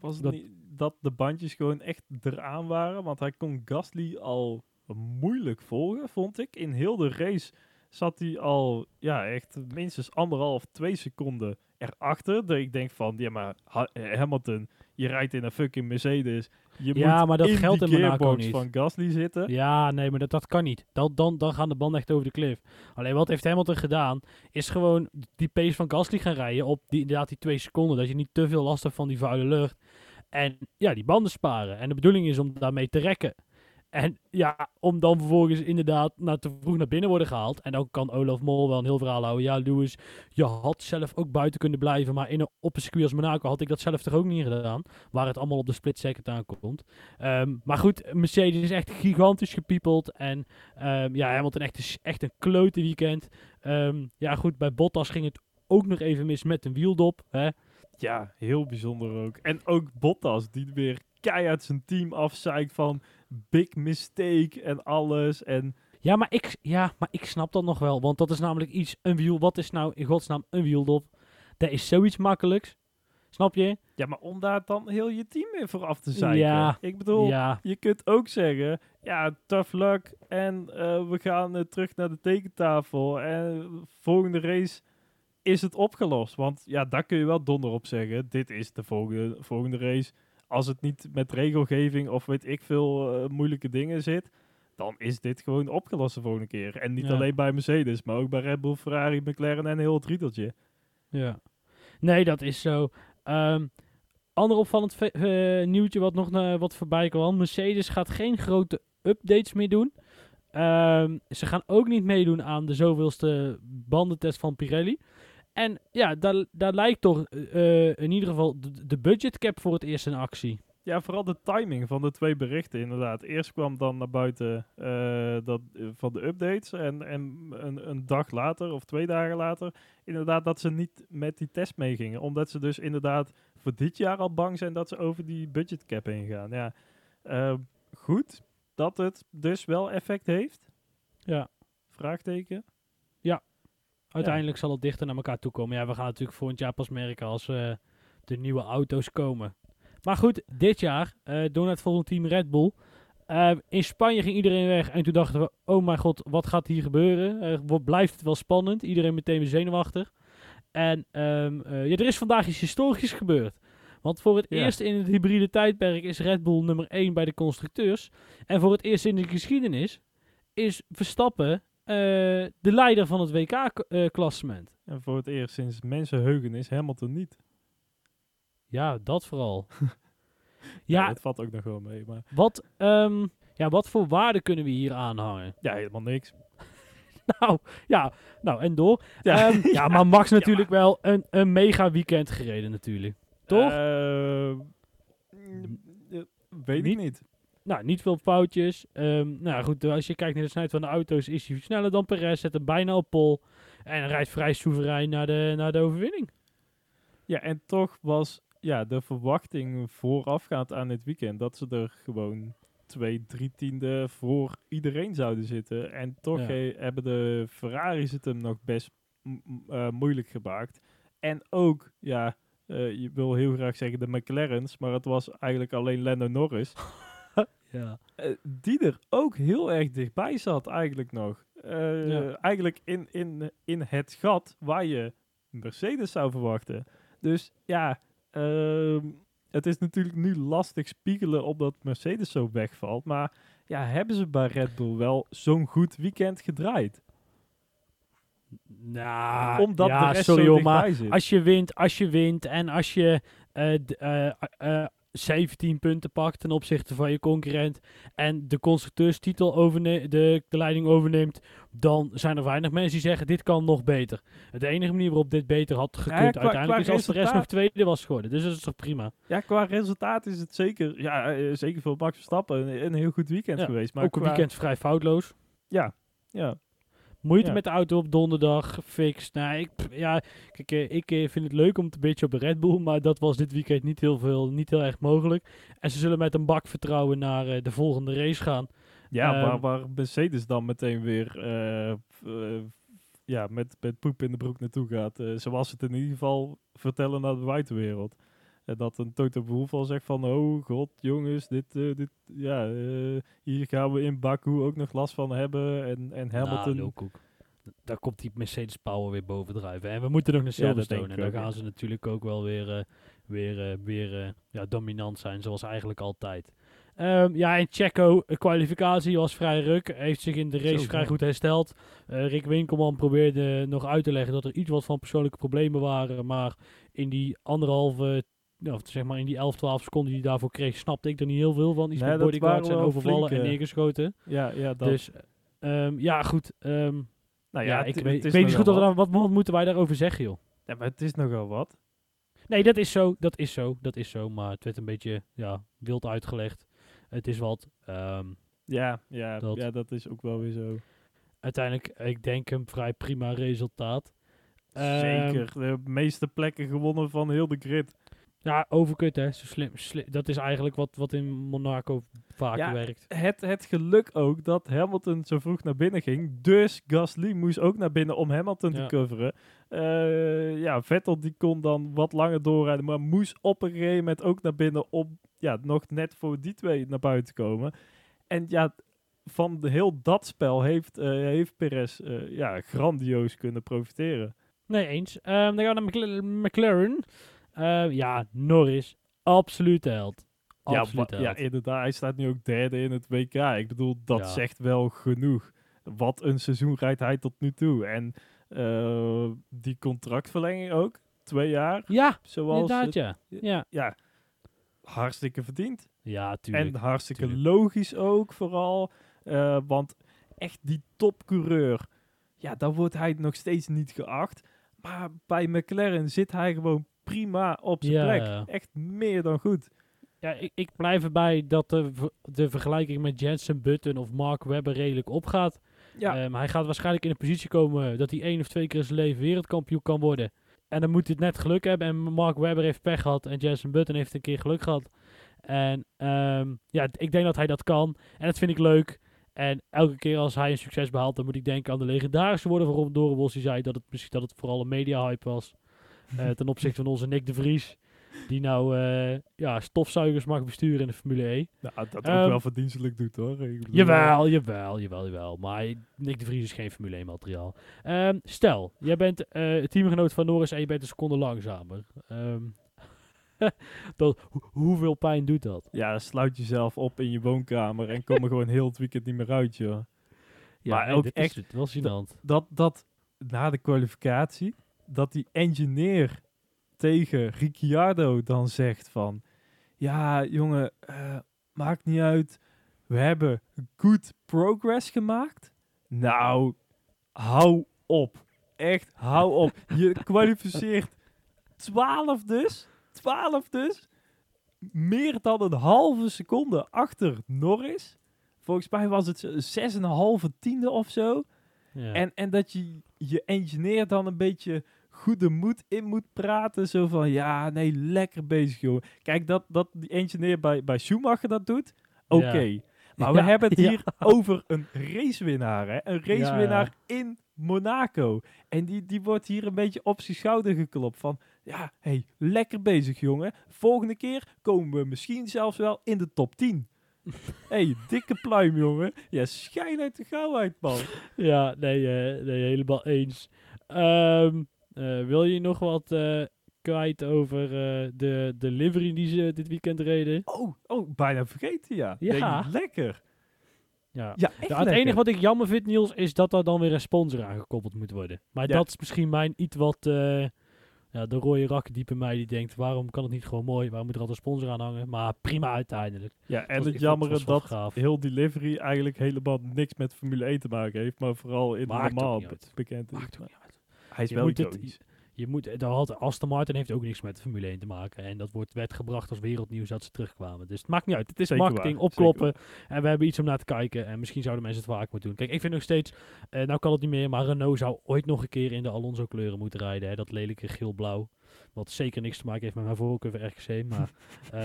was het dat, niet dat de bandjes gewoon echt eraan waren? Want hij kon Gasly al moeilijk volgen, vond ik. In heel de race zat hij al ja, echt minstens anderhalf, twee seconden erachter. Dat ik denk van, ja maar Hamilton, je rijdt in een fucking Mercedes. Je ja, moet maar dat in geldt die in Monaco niet. Van Gasly zitten. Ja, nee, maar dat, dat kan niet. Dan, dan, dan gaan de banden echt over de klif. Alleen wat heeft Hamilton gedaan, is gewoon die pace van Gasly gaan rijden op die, inderdaad die twee seconden. Dat je niet te veel last hebt van die vuile lucht. En ja, die banden sparen. En de bedoeling is om daarmee te rekken. En ja, om dan vervolgens inderdaad naar te vroeg naar binnen worden gehaald. En dan kan Olaf Mol wel een heel verhaal houden. Ja, Lewis, je had zelf ook buiten kunnen blijven. Maar in een, op een circuit als Monaco had ik dat zelf toch ook niet gedaan. Waar het allemaal op de split second aankomt. Um, maar goed, Mercedes is echt gigantisch gepiepeld. En um, ja, Hamilton echt, echt een klote weekend. Um, ja goed, bij Bottas ging het ook nog even mis met een wieldop. Hè? Ja, heel bijzonder ook. En ook Bottas, die weer keihard zijn team afzeikt van big mistake en alles. En ja, maar ik, ja, maar ik snap dat nog wel. Want dat is namelijk iets, een wiel. Wat is nou in godsnaam een wieldop? Dat is zoiets makkelijks. Snap je? Ja, maar om daar dan heel je team in voor af te zeiken. Ja, ik bedoel, ja. je kunt ook zeggen, ja, tough luck. En uh, we gaan uh, terug naar de tekentafel. En uh, volgende race is het opgelost. Want ja, daar kun je wel donder op zeggen. Dit is de volgende, volgende race. Als het niet met regelgeving of weet ik veel uh, moeilijke dingen zit, dan is dit gewoon opgelost de volgende keer. En niet ja. alleen bij Mercedes, maar ook bij Red Bull, Ferrari, McLaren en heel het riedeltje. Ja. Nee, dat is zo. Um, ander opvallend ve- uh, nieuwtje wat nog uh, wat voorbij kwam. Mercedes gaat geen grote updates meer doen. Um, ze gaan ook niet meedoen aan de zoveelste bandentest van Pirelli. En ja, daar, daar lijkt toch uh, in ieder geval de, de budgetcap voor het eerst in actie. Ja, vooral de timing van de twee berichten inderdaad. Eerst kwam dan naar buiten uh, dat, uh, van de updates en, en een, een dag later of twee dagen later inderdaad dat ze niet met die test meegingen. Omdat ze dus inderdaad voor dit jaar al bang zijn dat ze over die budgetcap heen gaan. Ja, uh, goed dat het dus wel effect heeft. Ja. Vraagteken. Ja. Uiteindelijk ja. zal het dichter naar elkaar toe komen. Ja, we gaan natuurlijk volgend jaar pas merken als uh, de nieuwe auto's komen. Maar goed, dit jaar uh, door het volgende team Red Bull. Uh, in Spanje ging iedereen weg en toen dachten we, oh mijn god, wat gaat hier gebeuren? Uh, blijft het wel spannend? Iedereen meteen weer zenuwachtig. En um, uh, ja, er is vandaag iets historisch gebeurd. Want voor het ja. eerst in het hybride tijdperk is Red Bull nummer één bij de constructeurs. En voor het eerst in de geschiedenis is Verstappen Uh, de leider van het W K-klassement. Uh, en voor het eerst sinds mensenheugenis Hamilton niet. Ja, dat vooral. ja, ja, dat valt ook nog wel mee. Maar wat, um, ja, wat voor waarde kunnen we hier aanhangen? Ja, helemaal niks. nou, ja, nou en door. Ja, um, ja maar Max natuurlijk ja. wel een, een mega weekend gereden natuurlijk. Toch? Uh, weet niet. ik niet. Nou, niet veel foutjes. Um, nou goed, als je kijkt naar de snelheid van de auto's, is hij sneller dan Perez. Zet hem bijna op pol. En rijdt vrij soeverein naar de, naar de overwinning. Ja, en toch was ja, de verwachting voorafgaand aan dit weekend dat ze er gewoon twee, drie tiende voor iedereen zouden zitten. En toch ja. he, hebben de Ferrari's het hem nog best m- uh, moeilijk gemaakt. En ook, ja, uh, je wil heel graag zeggen de McLaren's, maar het was eigenlijk alleen Lando Norris. Ja. Uh, die er ook heel erg dichtbij zat eigenlijk nog. Uh, ja. Eigenlijk in, in, in het gat waar je Mercedes zou verwachten. Dus ja, uh, het is natuurlijk nu lastig spiegelen op dat Mercedes zo wegvalt. Maar ja, hebben ze bij Red Bull wel zo'n goed weekend gedraaid? Nah, Omdat ja, de rest sorry, zo dichtbij zit. Als je wint, als je wint en als je Uh, d- uh, uh, zeventien punten pakt ten opzichte van je concurrent en de constructeurstitel overne- de, de leiding overneemt, dan zijn er weinig mensen die zeggen dit kan nog beter. De enige manier waarop dit beter had gekund ja, ja, qua, uiteindelijk qua is als resultaat. De rest nog tweede was geworden. Dus dat is toch prima. Ja, qua resultaat is het zeker, ja, zeker voor Max Verstappen een, een heel goed weekend ja, geweest. Maar ook qua een weekend vrij foutloos. Ja, ja. Moeite ja. met de auto op donderdag, gefixt. Nou, ik, ja, kijk, ik vind het leuk om het een beetje op Red Bull, maar dat was dit weekend niet heel veel, niet heel erg mogelijk. En ze zullen met een bak vertrouwen naar uh, de volgende race gaan. Ja, um, waar, waar Mercedes dan meteen weer uh, uh, ja, met, met poep in de broek naartoe gaat. Uh, zoals ze het in ieder geval vertellen aan de buitenwereld. Uh, dat een Toto Wolff al zegt van, oh god jongens, dit, uh, dit, ja, uh, hier gaan we in Baku ook nog last van hebben. En, en Hamilton... Nou, no, daar komt die Mercedes Power weer bovendrijven. En we moeten nog naar Silverstone. Ja, en dan gaan ze natuurlijk ook wel weer, uh, weer, uh, weer uh, ja, dominant zijn, zoals eigenlijk altijd. Um, ja, en Checo, de kwalificatie was vrij ruk. Heeft zich in de race Zo, vrij ja. goed hersteld. Uh, Rick Winkelman probeerde nog uit te leggen dat er iets wat van persoonlijke problemen waren. Maar in die anderhalve, nou, zeg maar in die elf, twaalf seconden die hij daarvoor kreeg, snapte ik er niet heel veel van. Iets nee, met bodyguards en overvallen flink, en neergeschoten. Ja, ja, dat. Dus, um, ja, goed. Um, nou ja, ja, ik, het, weet, het ik weet niet goed wat, wat, wat moeten wij daarover zeggen, joh. Ja, maar het is nogal wat. Nee, dat is zo, dat is zo, dat is zo. Maar het werd een beetje ja, wild uitgelegd. Het is wat. Um, ja, ja, dat, ja, dat is ook wel weer zo. Uiteindelijk, ik denk een vrij prima resultaat. Zeker. Um, de meeste plekken gewonnen van heel de grid. Ja, overkut hè. Zo slim, slim. Dat is eigenlijk wat, wat in Monaco vaak ja, werkt. Het, het geluk ook dat Hamilton zo vroeg naar binnen ging. Dus Gasly moest ook naar binnen om Hamilton ja. te coveren. Uh, ja, Vettel die kon dan wat langer doorrijden. Maar moest op een gegeven moment ook naar binnen om ja, nog net voor die twee naar buiten te komen. En ja, van de heel dat spel heeft, uh, heeft Perez uh, ja, grandioos kunnen profiteren. Nee, eens. Um, dan gaan we naar McLaren. Uh, ja, Norris, absoluut held. Absoluut ja, held. Ja, inderdaad. Hij staat nu ook derde in het W K. Ik bedoel, dat ja. zegt wel genoeg. Wat een seizoen rijdt hij tot nu toe. En uh, die contractverlenging ook. Twee jaar. Ja, zoals inderdaad, het, ja. ja. Ja, hartstikke verdiend. Ja, tuurlijk. En hartstikke tuurlijk. Logisch ook, vooral. Uh, want echt die topcoureur, ja, daar wordt hij nog steeds niet geacht. Maar bij McLaren zit hij gewoon prima op zijn ja. plek. Echt meer dan goed. Ja, ik, ik blijf erbij dat de, de vergelijking met Jenson Button of Mark Webber redelijk opgaat. Ja. Um, hij gaat waarschijnlijk in een positie komen dat hij één of twee keer in zijn leven wereldkampioen kan worden. En dan moet hij het net geluk hebben. En Mark Webber heeft pech gehad en Jenson Button heeft een keer geluk gehad. En um, ja, ik denk dat hij dat kan. En dat vind ik leuk. En elke keer als hij een succes behaalt, dan moet ik denken aan de legendarische woorden van Ron Doornbos. Die zei dat het misschien dat het vooral een media-hype was. Uh, ten opzichte van onze Nick de Vries, die nou uh, ja, stofzuigers mag besturen in de Formule één. Nou, dat um, ook wel verdienstelijk doet hoor. Jawel, jawel, jawel, jawel. Maar Nick de Vries is geen Formule één materiaal. Um, stel, jij bent uh, teamgenoot van Norris en je bent een seconde langzamer. Um, dat, ho- hoeveel pijn doet dat? Ja, sluit jezelf op in je woonkamer en kom er gewoon heel het weekend niet meer uit, joh. Ja, maar nee, ook echt, het was gênant. Dat, dat na de kwalificatie, dat die engineer tegen Ricciardo dan zegt van, ja jongen, uh, maakt niet uit, we hebben good progress gemaakt. Nou, hou op. Echt, hou op. Je kwalificeert twaalf dus, twaalf dus, meer dan een halve seconde achter Norris. Volgens mij was het zes en een halve tiende of zo. Ja. En, en dat je je engineer dan een beetje goede moed in moet praten. Zo van, ja, nee, lekker bezig, joh. Kijk, dat, dat die engineer bij, bij Schumacher dat doet, oké. Okay. Ja. Maar we ja. hebben het hier ja. over een racewinnaar, hè. Een racewinnaar ja. in Monaco. En die, die wordt hier een beetje op zijn schouder geklopt van, ja, hé, hey, lekker bezig, jongen. Volgende keer komen we misschien zelfs wel in de top tien. Hey, dikke pluim, jongen. Ja, schijn uit de gauwheid, man. Ja, nee, uh, nee helemaal eens. Um, uh, wil je nog wat uh, kwijt over uh, de, de livery die ze dit weekend reden? Oh, oh bijna vergeten, ja. Ja. Denk, lekker. Ja, ja echt ja, het lekker. Enige wat ik jammer vind, Niels, is dat daar dan weer een sponsor aangekoppeld moet worden. Maar ja. dat is misschien mijn iets wat... Uh, ja, de rode rak diep in mij die denkt, waarom kan het niet gewoon mooi? Waarom moet er altijd een sponsor aan hangen? Maar prima uiteindelijk. Ja, en het jammere dat, dat heel die livery eigenlijk helemaal niks met Formule één te maken heeft. Maar vooral in normaal bekend is. Maakt ook niet uit. Hij is je wel iconisch. Het, Je moet, had, Aston Martin heeft ook niks met Formule één te maken. En dat wordt, werd gebracht als wereldnieuws dat ze terugkwamen. Dus het maakt niet uit. Het is zeker marketing, waar, opkloppen. En we hebben iets om naar te kijken. En misschien zouden mensen het vaak moeten doen. Kijk, ik vind nog steeds... Uh, nou kan het niet meer, maar Renault zou ooit nog een keer in de Alonso kleuren moeten rijden. Hè? Dat lelijke geel-blauw. Wat zeker niks te maken heeft met mijn voorkeur voor R K C. Maar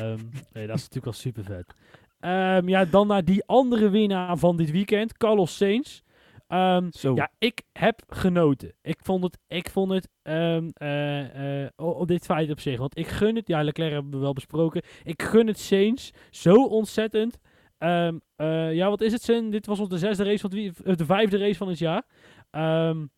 um, nee, dat is natuurlijk wel super vet. Um, ja, dan naar die andere winnaar van dit weekend. Carlos Sainz. Um, ja, ik heb genoten. Ik vond het, ik vond het um, uh, uh, op dit feit op zich. Want ik gun het, ja, Leclerc hebben we wel besproken. Ik gun het Sainz zo ontzettend. Um, uh, ja, wat is het, Sainz? Dit was op de zesde race van het, uh, de vijfde race van het jaar. Um,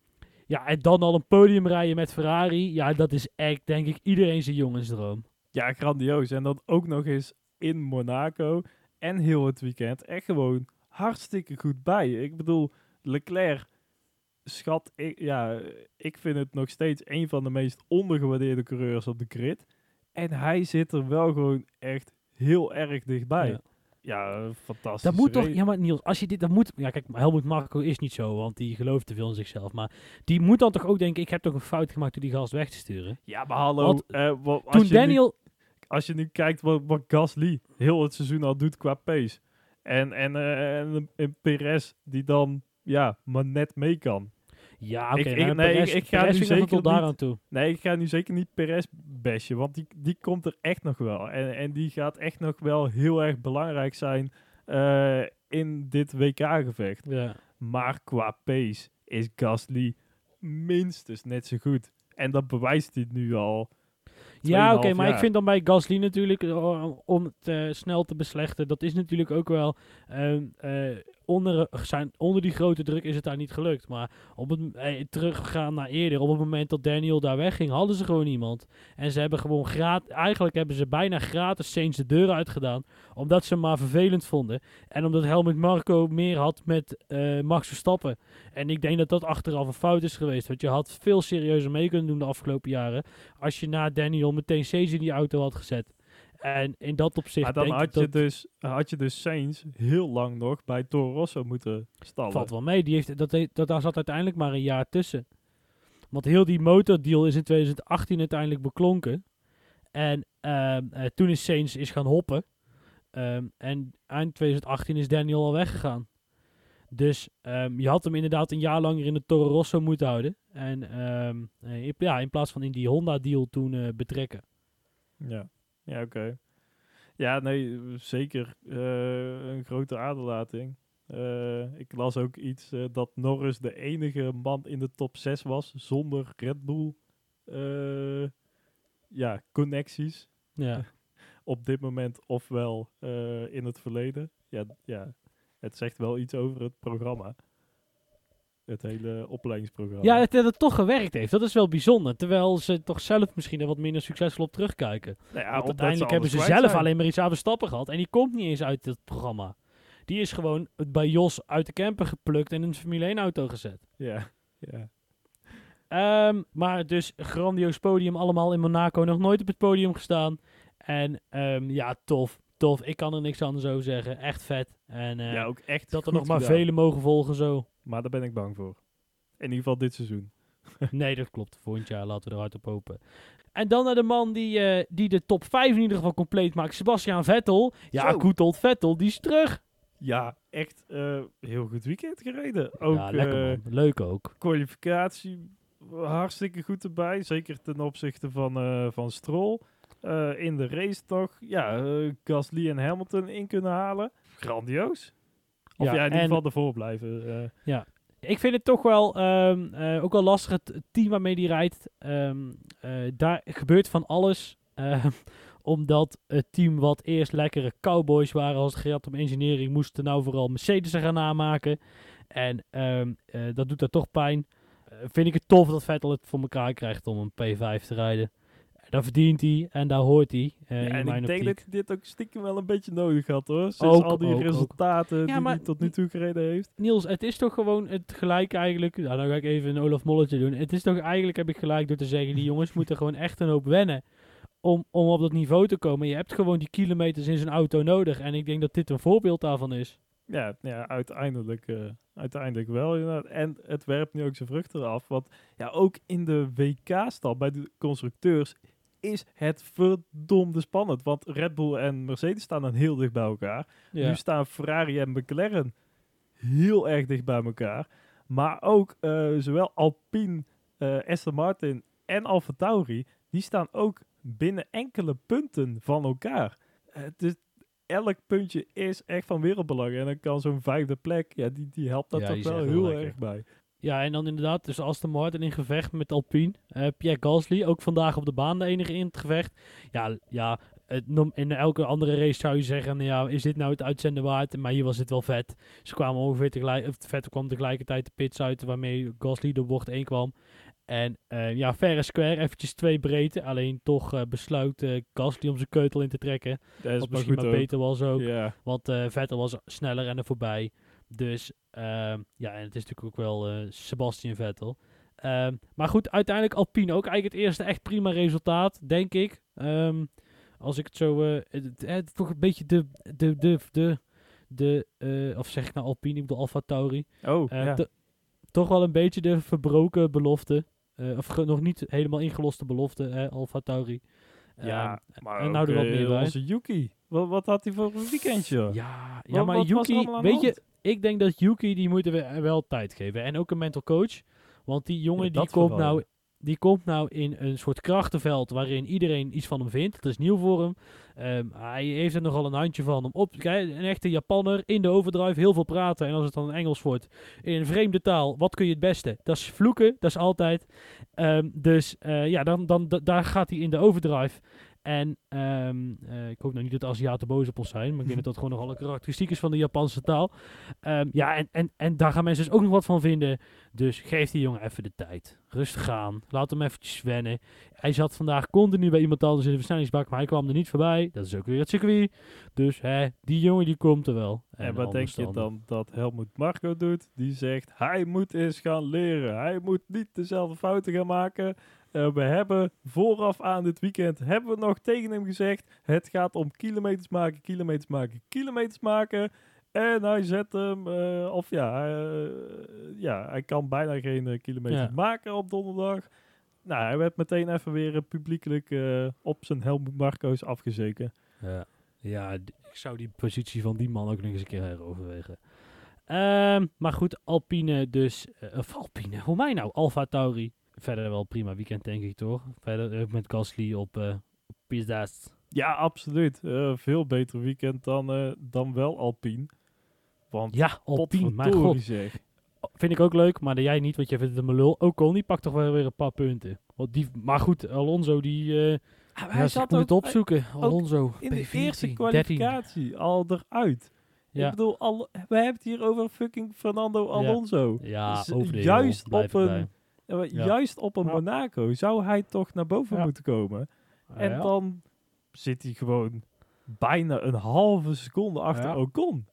ja, en dan al een podium rijden met Ferrari. Ja, dat is echt, denk ik, iedereen zijn jongensdroom. Ja, grandioos. En dan ook nog eens in Monaco en heel het weekend. Echt gewoon hartstikke goed bij. Ik bedoel... Leclerc, schat, ik, ja, ik vind het nog steeds een van de meest ondergewaardeerde coureurs op de grid. En hij zit er wel gewoon echt heel erg dichtbij. Ja, ja, fantastisch. Dat moet toch, ja, maar Niels, als je dit, dat moet, ja, kijk, Helmut Marko is niet zo, want die gelooft te veel in zichzelf. Maar die moet dan toch ook denken, ik heb toch een fout gemaakt door die gast weg te sturen. Ja, maar hallo. Want, eh, wat, als, toen je Daniel... nu, als je nu kijkt wat, wat Gasly heel het seizoen al doet qua pace. En, en, uh, en, en Perez die dan... Ja, maar net mee kan. Ja, oké. Okay, ik, ik, nee, ik, ik ga nu zeker tot daaraan toe. Nee, ik ga nu zeker niet Perez bashen, want die, die komt er echt nog wel. En, en die gaat echt nog wel heel erg belangrijk zijn uh, in dit W K-gevecht. Ja. Maar qua pace is Gasly minstens net zo goed. En dat bewijst hij nu al. Ja, oké, okay, maar ik vind dan bij Gasly natuurlijk, om het uh, snel te beslechten, dat is natuurlijk ook wel... Um, uh, Onder, zijn, onder die grote druk is het daar niet gelukt. Maar op het, eh, teruggaan naar eerder. Op het moment dat Daniel daar wegging, hadden ze gewoon niemand. En ze hebben gewoon gratis... Eigenlijk hebben ze bijna gratis Sainz de deur uitgedaan. Omdat ze hem maar vervelend vonden. En omdat Helmut Marko meer had met uh, Max Verstappen. En ik denk dat dat achteraf een fout is geweest. Want je had veel serieuzer mee kunnen doen de afgelopen jaren. Als je na Daniel meteen Sainz in die auto had gezet. En in dat opzicht... Maar dan denk had, ik je dat dus, had je dus Sainz heel lang nog bij Toro Rosso moeten stallen. Valt wel mee. Die heeft, dat, dat, daar zat uiteindelijk maar een jaar tussen. Want heel die motordeal is in twintig achttien uiteindelijk beklonken. En uh, uh, toen is Sainz is gaan hoppen. Um, en eind twintig achttien is Daniel al weggegaan. Dus um, je had hem inderdaad een jaar langer in de Toro Rosso moeten houden. En um, in, ja, in plaats van in die Honda-deal toen uh, betrekken. Ja. Ja, oké. Okay. Ja, nee, zeker uh, een grote aderlating. Uh, ik las ook iets uh, dat Norris de enige man in de top zes was zonder Red Bull uh, ja, connecties. Ja. Op dit moment ofwel uh, in het verleden. Ja, ja, het zegt wel iets over het programma. Het hele opleidingsprogramma. Ja, dat het toch gewerkt heeft. Dat is wel bijzonder. Terwijl ze toch zelf misschien er wat minder succesvol op terugkijken. Nou ja, want uiteindelijk ze hebben ze zelf zijn. alleen maar iets aan Verstappen gehad. En die komt niet eens uit het programma. Die is gewoon bij Jos uit de camper geplukt en in een Formule één auto gezet. Ja, ja. Um, maar dus grandioos podium allemaal in Monaco. Nog nooit op het podium gestaan. En um, ja, tof. Tof. Ik kan er niks anders over zeggen. Echt vet. En uh, ja, ook echt dat er nog maar gedaan. Vele mogen volgen zo. Maar daar ben ik bang voor. In ieder geval dit seizoen. Nee, dat klopt. Volgend jaar laten we er hard op hopen. En dan naar de man die, uh, die de top vijf in ieder geval compleet maakt. Sebastian Vettel. Ja, goed old Vettel. Die is terug. Ja, echt uh, heel goed weekend gereden. Ook, ja, lekker man. Uh, Leuk ook. Kwalificatie hartstikke goed erbij. Zeker ten opzichte van, uh, van Stroll. Uh, in de race toch. Ja, uh, Gasly en Hamilton in kunnen halen. Grandioos. Of ja, jij in ieder geval ervoor blijven. Uh. Ja, ik vind het toch wel um, uh, ook wel lastig. Het team waarmee die rijdt, um, uh, daar gebeurt van alles. Uh, omdat het team wat eerst lekkere cowboys waren als het gaat om engineering, moesten nou vooral Mercedes gaan namaken. En um, uh, dat doet daar toch pijn. Uh, vind ik het tof dat Vettel het voor elkaar krijgt om een P vijf te rijden. Daar verdient hij en daar hoort hij. Uh, ja, en ik denk dat hij dit ook stiekem wel een beetje nodig had hoor. Sinds ook, al die ook, resultaten ook. Ja, die hij tot nu toe gereden heeft. Niels, het is toch gewoon het gelijk eigenlijk... Nou, dan ga ik even een Olaf Molletje doen. Het is toch eigenlijk, heb ik gelijk door te zeggen... Die jongens moeten gewoon echt een hoop wennen. Om, om op dat niveau te komen. Je hebt gewoon die kilometers in zijn auto nodig. En ik denk dat dit een voorbeeld daarvan is. Ja, ja uiteindelijk, uh, uiteindelijk wel inderdaad. En het werpt nu ook zijn vruchten af. Want ja, ook in de W K-stap bij de constructeurs is het verdomde spannend. Want Red Bull en Mercedes staan dan heel dicht bij elkaar. Ja. Nu staan Ferrari en McLaren heel erg dicht bij elkaar. Maar ook uh, zowel Alpine, uh, Aston Martin en AlphaTauri, die staan ook binnen enkele punten van elkaar. Uh, dus elk puntje is echt van wereldbelang. En dan kan zo'n vijfde plek, ja, die, die helpt dat ja, toch wel heel lekker. Erg bij. Ja, en dan inderdaad, dus Aston Martin in gevecht met Alpine. Uh, Pierre Gasly, ook vandaag op de baan de enige in het gevecht. Ja, ja in elke andere race zou je zeggen, nou ja, is dit nou het uitzenden waard? Maar hier was het wel vet. Ze kwamen ongeveer tegelijk, of Vettel kwam tegelijkertijd de pits uit, waarmee Gasly door bocht één kwam. En uh, ja, fair en square, eventjes twee breedte. Alleen toch uh, besluit uh, Gasly om zijn keutel in te trekken. Dat wat misschien maar ook. Beter was ook. Yeah. Want uh, Vettel was sneller en er voorbij. Dus uh, ja, en het is natuurlijk ook wel uh, Sebastian Vettel. Uh, maar goed, uiteindelijk Alpine ook eigenlijk het eerste echt prima resultaat, denk ik. Um, als ik het zo... Uh, het, het, toch een beetje de... de, de, de, de uh, of zeg ik nou Alpine, ik bedoel AlphaTauri. Oh, uh, ja. de, toch wel een beetje de verbroken belofte. Uh, of nog niet helemaal ingeloste belofte, hè, AlphaTauri. Ja, uh, maar en nou okay, er wat meer bij. Onze Yuki. Wat, wat had hij voor een weekendje? Ja, wat, ja maar wat Yuki, weet je, ik denk dat Yuki, die moeten we wel tijd geven. En ook een mental coach. Want die jongen, ja, die, komt nou, die komt nou in een soort krachtenveld waarin iedereen iets van hem vindt. Dat is nieuw voor hem. Um, hij heeft er nogal een handje van om op. Kijk, een echte Japanner in de overdrive, heel veel praten. En als het dan Engels wordt, in een vreemde taal, wat kun je het beste? Dat is vloeken, dat is altijd. Um, dus uh, ja, dan, dan, d- daar gaat hij in de overdrive. En um, uh, ik hoop nou niet dat de Aziaten boos op ons zijn, maar ik denk dat dat gewoon nogal een karakteristiek is van de Japanse taal. Um, ja, en, en, en daar gaan mensen dus ook nog wat van vinden. Dus geef die jongen even de tijd. Rustig aan. Laat hem eventjes wennen. Hij zat vandaag continu bij iemand anders in de versnellingsbak, maar hij kwam er niet voorbij. Dat is ook weer het circuit. Dus hè, die jongen die komt er wel. En, en wat denk je dan dat Helmut Marko doet? Die zegt, hij moet eens gaan leren. Hij moet niet dezelfde fouten gaan maken. Uh, we hebben vooraf aan dit weekend hebben we nog tegen hem gezegd, het gaat om kilometers maken, kilometers maken, kilometers maken. En hij zet hem, uh, of ja, uh, ja, hij kan bijna geen uh, kilometers ja. maken op donderdag. Nou, hij werd meteen even weer uh, publiekelijk uh, op zijn Helmut Marko's afgezeken. Ja, ja d- ik zou die positie van die man ook nog eens een keer heroverwegen. Um, maar goed, Alpine dus, uh, of Alpine, hoe mij nou, AlphaTauri. Verder wel prima weekend, denk ik, toch? Verder ook met Gasly op, uh, op Pizda's. Ja, absoluut. Uh, veel beter weekend dan, uh, dan wel Alpine. Want ja, Alpine, mijn god. Zeg. Vind ik ook leuk, maar jij niet, want je vindt het een melul. Ocon, die pakt toch wel weer een paar punten. Want die, maar goed, Alonso, die... Uh, ah, hij ja, zat moet ook, het opzoeken. Hij, Alonso, in de eerste kwalificatie dertien. Al eruit. Ja. Ik bedoel, al, we hebben het hier over fucking Fernando Alonso. Ja, ja dus over de juist op een... Blij. Ja. Juist op een Monaco zou hij toch naar boven ja. moeten komen. En ja, ja. dan zit hij gewoon bijna een halve seconde achter ja. Ocon.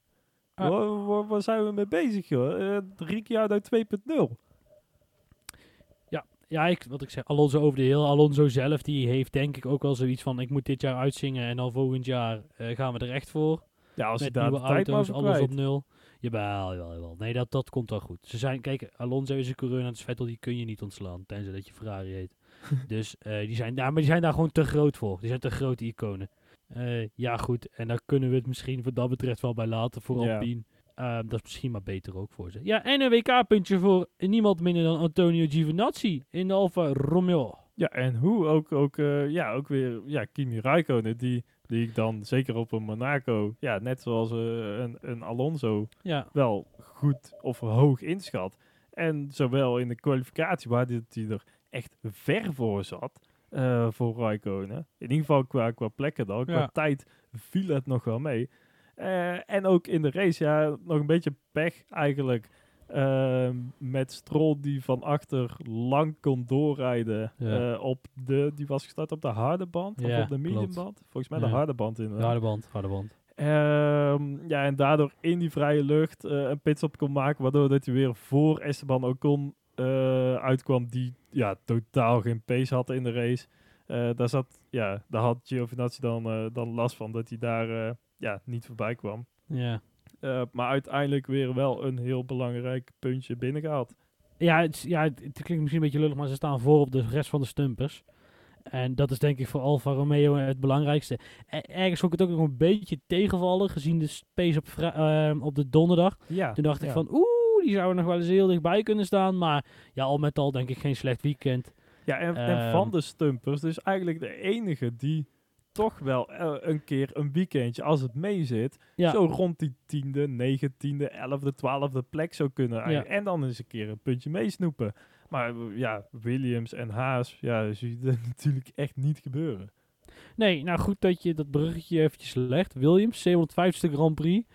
Ja. Waar, waar, waar zijn we mee bezig, joh? Uh, Ricciardo twee punt nul. Ja, ja ik, wat ik zeg, Alonso over de heel. Alonso zelf, die heeft denk ik ook wel zoiets van... ik moet dit jaar uitzingen en dan volgend jaar uh, gaan we er echt voor. Ja, als je daar de tijd maar verkwijt. Alles op nul. Jawel, jawel, jawel. Nee, dat, dat komt wel goed. Ze zijn, kijk, Alonso is een coureur en Vettel, die kun je niet ontslaan, tenzij dat je Ferrari heet. dus uh, die zijn, nou, maar die zijn daar gewoon te groot voor. Die zijn te grote iconen. Uh, ja, goed. En daar kunnen we het misschien wat dat betreft wel bij laten voor ja. Alpine. Uh, dat is misschien maar beter ook voor ze. Ja, en een W K-puntje voor niemand minder dan Antonio Giovinazzi in de Alfa Romeo. Ja, en hoe ook, ook, uh, ja, ook weer ja, Kimi Räikkönen, die... Die ik dan zeker op een Monaco, ja, net zoals uh, een, een Alonso, ja. wel goed of hoog inschat. En zowel in de kwalificatie, waar hij er echt ver voor zat, uh, voor Räikkönen. In ieder geval qua, qua plekken dan, qua ja. tijd viel het nog wel mee. Uh, en ook in de race, ja, nog een beetje pech eigenlijk. Uh, met Stroll die van achter lang kon doorrijden. Ja. Uh, op de, die was gestart op de harde band, ja, of op de medium band. Volgens mij ja. de harde band inderdaad. De harde band, harde band. Uh, ja, en daardoor in die vrije lucht uh, een pitstop kon maken, waardoor dat hij weer voor Esteban Ocon uh, uitkwam, die ja, totaal geen pace had in de race. Uh, daar, zat, ja, daar had Giovinazzi dan, uh, dan last van, dat hij daar uh, ja, niet voorbij kwam. Ja. Uh, maar uiteindelijk weer wel een heel belangrijk puntje binnengehaald. Ja, het, ja, het, het klinkt misschien een beetje lullig, maar ze staan voor op de rest van de stumpers. En dat is denk ik voor Alfa Romeo het belangrijkste. En ergens vond ik het ook nog een beetje tegenvallen, gezien de space op, vri- uh, op de donderdag. Ja, toen dacht ja. ik van, oeh, die zouden nog wel eens heel dichtbij kunnen staan. Maar ja, al met al denk ik geen slecht weekend. Ja, en, um, en van de stumpers, dus eigenlijk de enige die toch wel uh, een keer een weekendje, als het mee zit, ja. zo rond die tiende, negentiende, elfde, twaalfde plek zou kunnen. Ja. En dan eens een keer een puntje meesnoepen. Maar ja, Williams en Haas, ja, dat zie je natuurlijk echt niet gebeuren. Nee, nou goed dat je dat bruggetje eventjes legt. Williams, zevenhonderdvijftigste Grand Prix,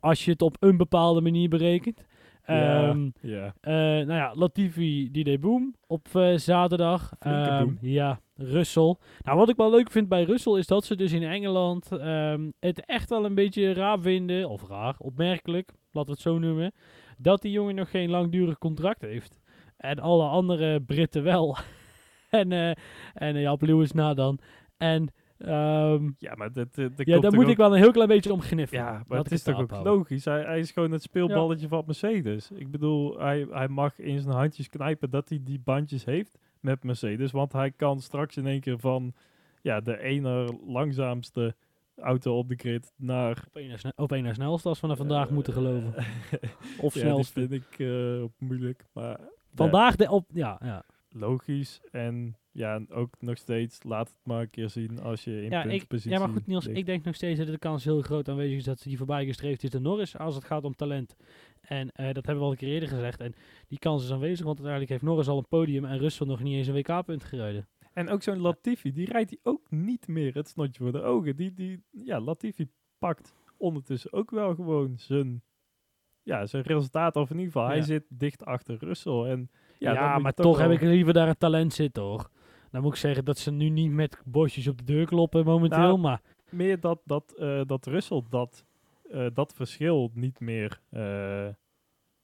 als je het op een bepaalde manier berekent. Ja, um, ja. Uh, nou ja, Latifi, die deed boom op uh, zaterdag. Um, ja, Russell. Nou, wat ik wel leuk vind bij Russell is dat ze dus in Engeland um, het echt wel een beetje raar vinden, of raar, opmerkelijk, laten we het zo noemen, dat die jongen nog geen langdurig contract heeft. En alle andere Britten wel. en uh, en uh, ja, op Lewis na dan. En, um, ja, maar dat, dat ja, daar moet ook... ik wel een heel klein beetje om gniffen. Ja, maar het is toch ook logisch. Hij, hij is gewoon het speelballetje ja. van Mercedes. Ik bedoel, hij, hij mag in zijn handjes knijpen dat hij die bandjes heeft met Mercedes. Want hij kan straks in één keer van ja, de ene langzaamste auto op de grid naar... Op één naar, sne- op één naar snelste, als we naar vandaag uh, moeten geloven. of ja, snelste. Dat vind ik uh, moeilijk, maar... De Vandaag de op... Ja, ja. Logisch. En ja, ook nog steeds, laat het maar een keer zien als je in ja, puntpositie... Ja, maar goed Niels, ligt. Ik denk nog steeds dat de kans heel groot aanwezig is dat die voorbij gestreefd is de Norris als het gaat om talent. En uh, dat hebben we al een keer eerder gezegd. En die kans is aanwezig, want uiteindelijk heeft Norris al een podium en Russell nog niet eens een W K-punt gereden. En ook zo'n Latifi, die rijdt hij ook niet meer het snotje voor de ogen. Die, die, ja, Latifi pakt ondertussen ook wel gewoon zijn... Ja, zijn resultaat, of in ieder geval, ja. hij zit dicht achter Russell. En ja, ja maar toch, toch heb ik liever daar een talent zitten, hoor. Dan moet ik zeggen dat ze nu niet met bosjes op de deur kloppen momenteel, nou, maar... Meer dat, dat, uh, dat Russell dat, uh, dat verschil niet meer... Uh,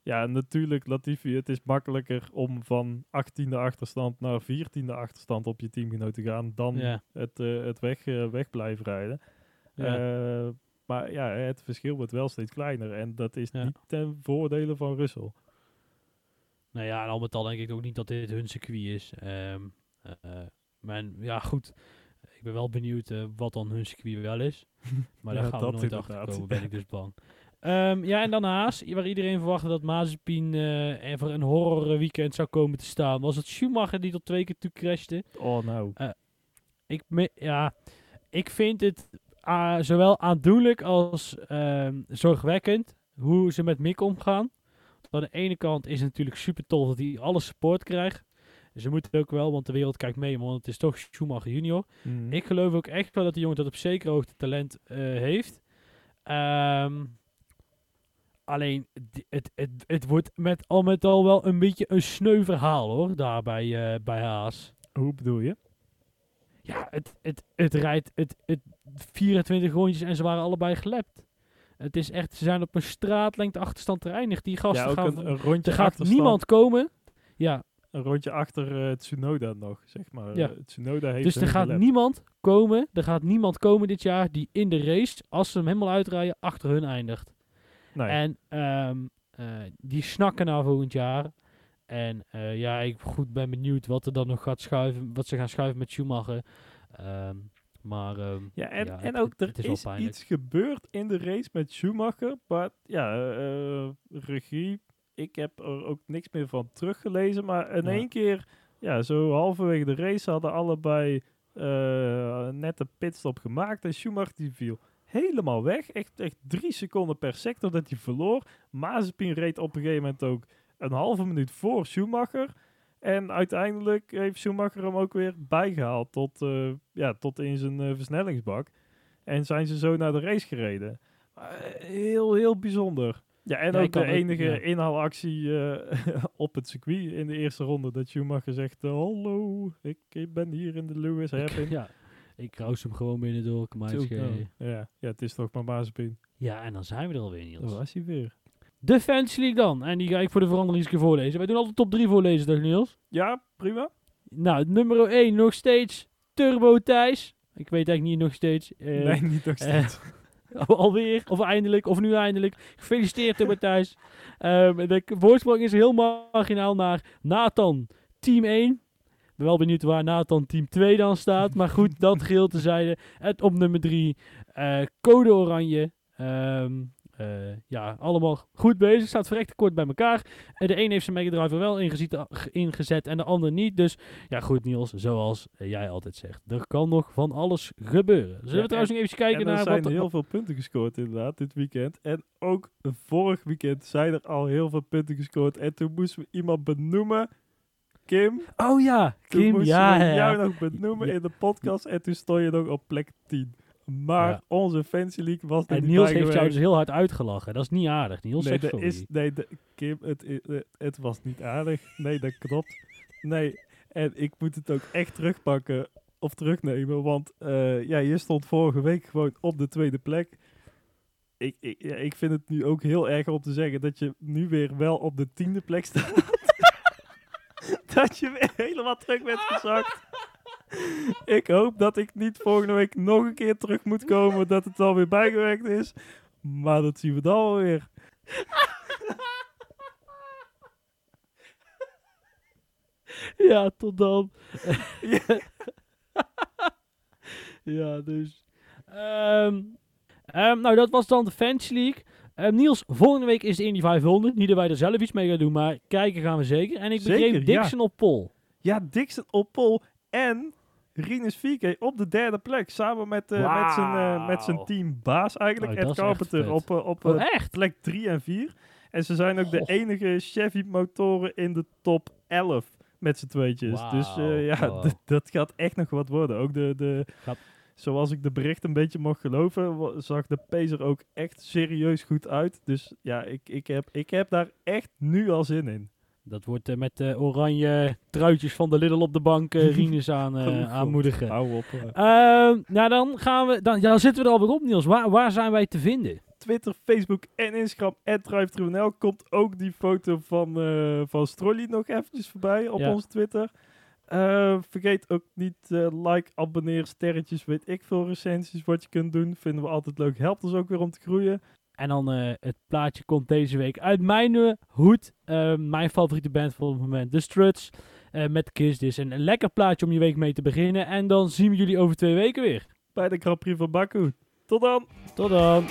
ja, natuurlijk, Latifi, het is makkelijker om van achttiende achterstand naar veertiende achterstand op je teamgenoot te gaan dan ja. het, uh, het weg, uh, weg blijven rijden. Ja. Uh, Maar ja, het verschil wordt wel steeds kleiner. En dat is ja. niet ten voordele van Russell. Nou ja, en al met al denk ik ook niet dat dit hun circuit is. Um, uh, uh, maar ja, goed. Ik ben wel benieuwd uh, wat dan hun circuit wel is. Maar ja, daar gaan we nooit achter komen, ben ik dus bang. Um, ja, en dan Haas, waar iedereen verwachtte dat Mazepin uh, even een horror weekend zou komen te staan. Was het Schumacher die tot twee keer toe crashte? Oh, nou. Uh, ik, me- ja, ik vind het... Uh, zowel aandoenlijk als uh, zorgwekkend hoe ze met Mick omgaan. Aan de ene kant is het natuurlijk super tof dat hij alle support krijgt. Ze moeten ook wel, want de wereld kijkt mee, want het is toch Schumacher junior. Mm. Ik geloof ook echt wel dat die jongen dat op zekere hoogte talent uh, heeft. Um, alleen, het, het, het, het wordt met al met al wel een beetje een sneu verhaal hoor, daar bij, uh, bij Haas. Hoe bedoel je? Ja, het, het, het rijdt het, het vierentwintig rondjes en ze waren allebei gelept. Het is echt, ze zijn op een straatlengte achterstand geëindigd. Die gasten ja, gaan, een, een rondje er gaat niemand komen. Ja. Een rondje achter uh, Tsunoda nog, zeg maar. Ja. Tsunoda heeft dus er gaat gelept. niemand komen, er gaat niemand komen dit jaar die in de race, als ze hem helemaal uitrijden, achter hun eindigt. Nee. En um, uh, die snakken naar volgend jaar. En uh, ja, ik goed ben benieuwd wat er dan nog gaat schuiven, wat ze gaan schuiven met Schumacher. Um, maar um, ja, en, ja, en ook het, er het is, is iets gebeurd in de race met Schumacher, maar ja, uh, regie, ik heb er ook niks meer van teruggelezen, maar in ja. één keer, ja, zo halverwege de race hadden allebei uh, net een pitstop gemaakt en Schumacher die viel helemaal weg, echt, echt drie seconden per sector dat hij verloor. Mazepin reed op een gegeven moment ook een halve minuut voor Schumacher. En uiteindelijk heeft Schumacher hem ook weer bijgehaald tot, uh, ja, tot in zijn uh, versnellingsbak. En zijn ze zo naar de race gereden. Uh, heel, heel bijzonder. Ja, en ja, ook de enige ook, ja. inhaalactie uh, op het circuit in de eerste ronde. Dat Schumacher zegt, uh, hallo, ik, ik ben hier in de Lewis Hamilton. Ja, ik kruis hem gewoon binnen door. Ja, ja, het is toch maar Mazepin. Ja, en dan zijn we er alweer, Niels. Daar was hij weer. De Fans League dan. En die ga ik voor de verandering eens voorlezen. Wij doen altijd top drie voorlezen, toch Niels? Ja, prima. Nou, nummer één nog steeds Turbo Thijs. Ik weet eigenlijk niet nog steeds. Uh, nee, niet nog steeds. Uh, Alweer, of eindelijk, of nu eindelijk. Gefeliciteerd erbij thuis. Um, de voorsprong is heel marginaal naar Nathan, team één. Ik ben wel benieuwd waar Nathan team twee dan staat. Maar goed, dat geheel tezijde. En op nummer drie, uh, code oranje. Um, uh, ja, allemaal goed bezig. Staat verrekte kort bij elkaar. Uh, de een heeft zijn Mega Drive wel ingezet, ingezet en de ander niet. Dus ja goed, Niels, zoals jij altijd zegt. Er kan nog van alles gebeuren. Zullen ja, we trouwens nog even kijken naar wat... er zijn wat heel er... veel punten gescoord inderdaad dit weekend. En ook vorig weekend zijn er al heel veel punten gescoord. En toen moesten we iemand benoemen... Kim. Oh ja, toen Kim, ja. Toen moesten we jou ja. nog benoemen ja. in de podcast en toen stond je nog op plek tien. Maar ja. onze Fancy League was... En Niels heeft jou dus heel hard uitgelachen. Dat is niet aardig. Niels nee, zegt sorry. Is, nee, de, Kim, het, het, het was niet aardig. Nee, dat klopt. Nee, en ik moet het ook echt terugpakken of terugnemen, want uh, ja, je stond vorige week gewoon op de tweede plek. Ik, ik, ja, ik vind het nu ook heel erg om te zeggen dat je nu weer wel op de tiende plek staat. Dat je weer helemaal terug bent gezakt. Ik hoop dat ik niet volgende week nog een keer terug moet komen. Dat het alweer bijgewerkt is. Maar dat zien we dan wel weer. Ja, tot dan. Ja, ja dus. Um, um, nou, dat was dan de Fans League. Uh, Niels, volgende week is de Indy vijfhonderd. Niet dat wij er zelf iets mee gaan doen, maar kijken gaan we zeker. En ik begreep zeker, Dixon ja. op pol. Ja, Dixon op pol en Rinus Vike op de derde plek. Samen met, uh, wow. met zijn, uh, met zijn teambaas eigenlijk, nou, Ed Carpenter, op, op oh, plek drie en vier. En ze zijn ook Gof. de enige Chevy-motoren in de top elf met z'n tweetjes. Wow. Dus uh, ja, wow. d- dat gaat echt nog wat worden. Ook de... de gaat- Zoals ik de bericht een beetje mocht geloven, zag de pace er ook echt serieus goed uit. Dus ja, ik, ik, heb, ik heb daar echt nu al zin in. Dat wordt uh, met uh, oranje truitjes van de Lidl op de bank uh, Rinus aan, uh, aanmoedigen. Hou op. Uh, nou, dan gaan we, dan, ja, dan zitten we er alweer op, Niels. Waar, waar zijn wij te vinden? Twitter, Facebook en Instagram. Drive True N L. Komt ook die foto van, uh, van Strolly nog eventjes voorbij op ja. onze Twitter. Uh, vergeet ook niet uh, like, abonneer, sterretjes, weet ik veel recensies wat je kunt doen. Vinden we altijd leuk. Helpt ons ook weer om te groeien. En dan uh, het plaatje komt deze week uit mijn uh, hoed. Uh, mijn favoriete band voor het moment, The Struts. Uh, met Kiss This. Een lekker plaatje om je week mee te beginnen. En dan zien we jullie over twee weken weer. Bij de Grand Prix van Baku. Tot dan. Tot dan.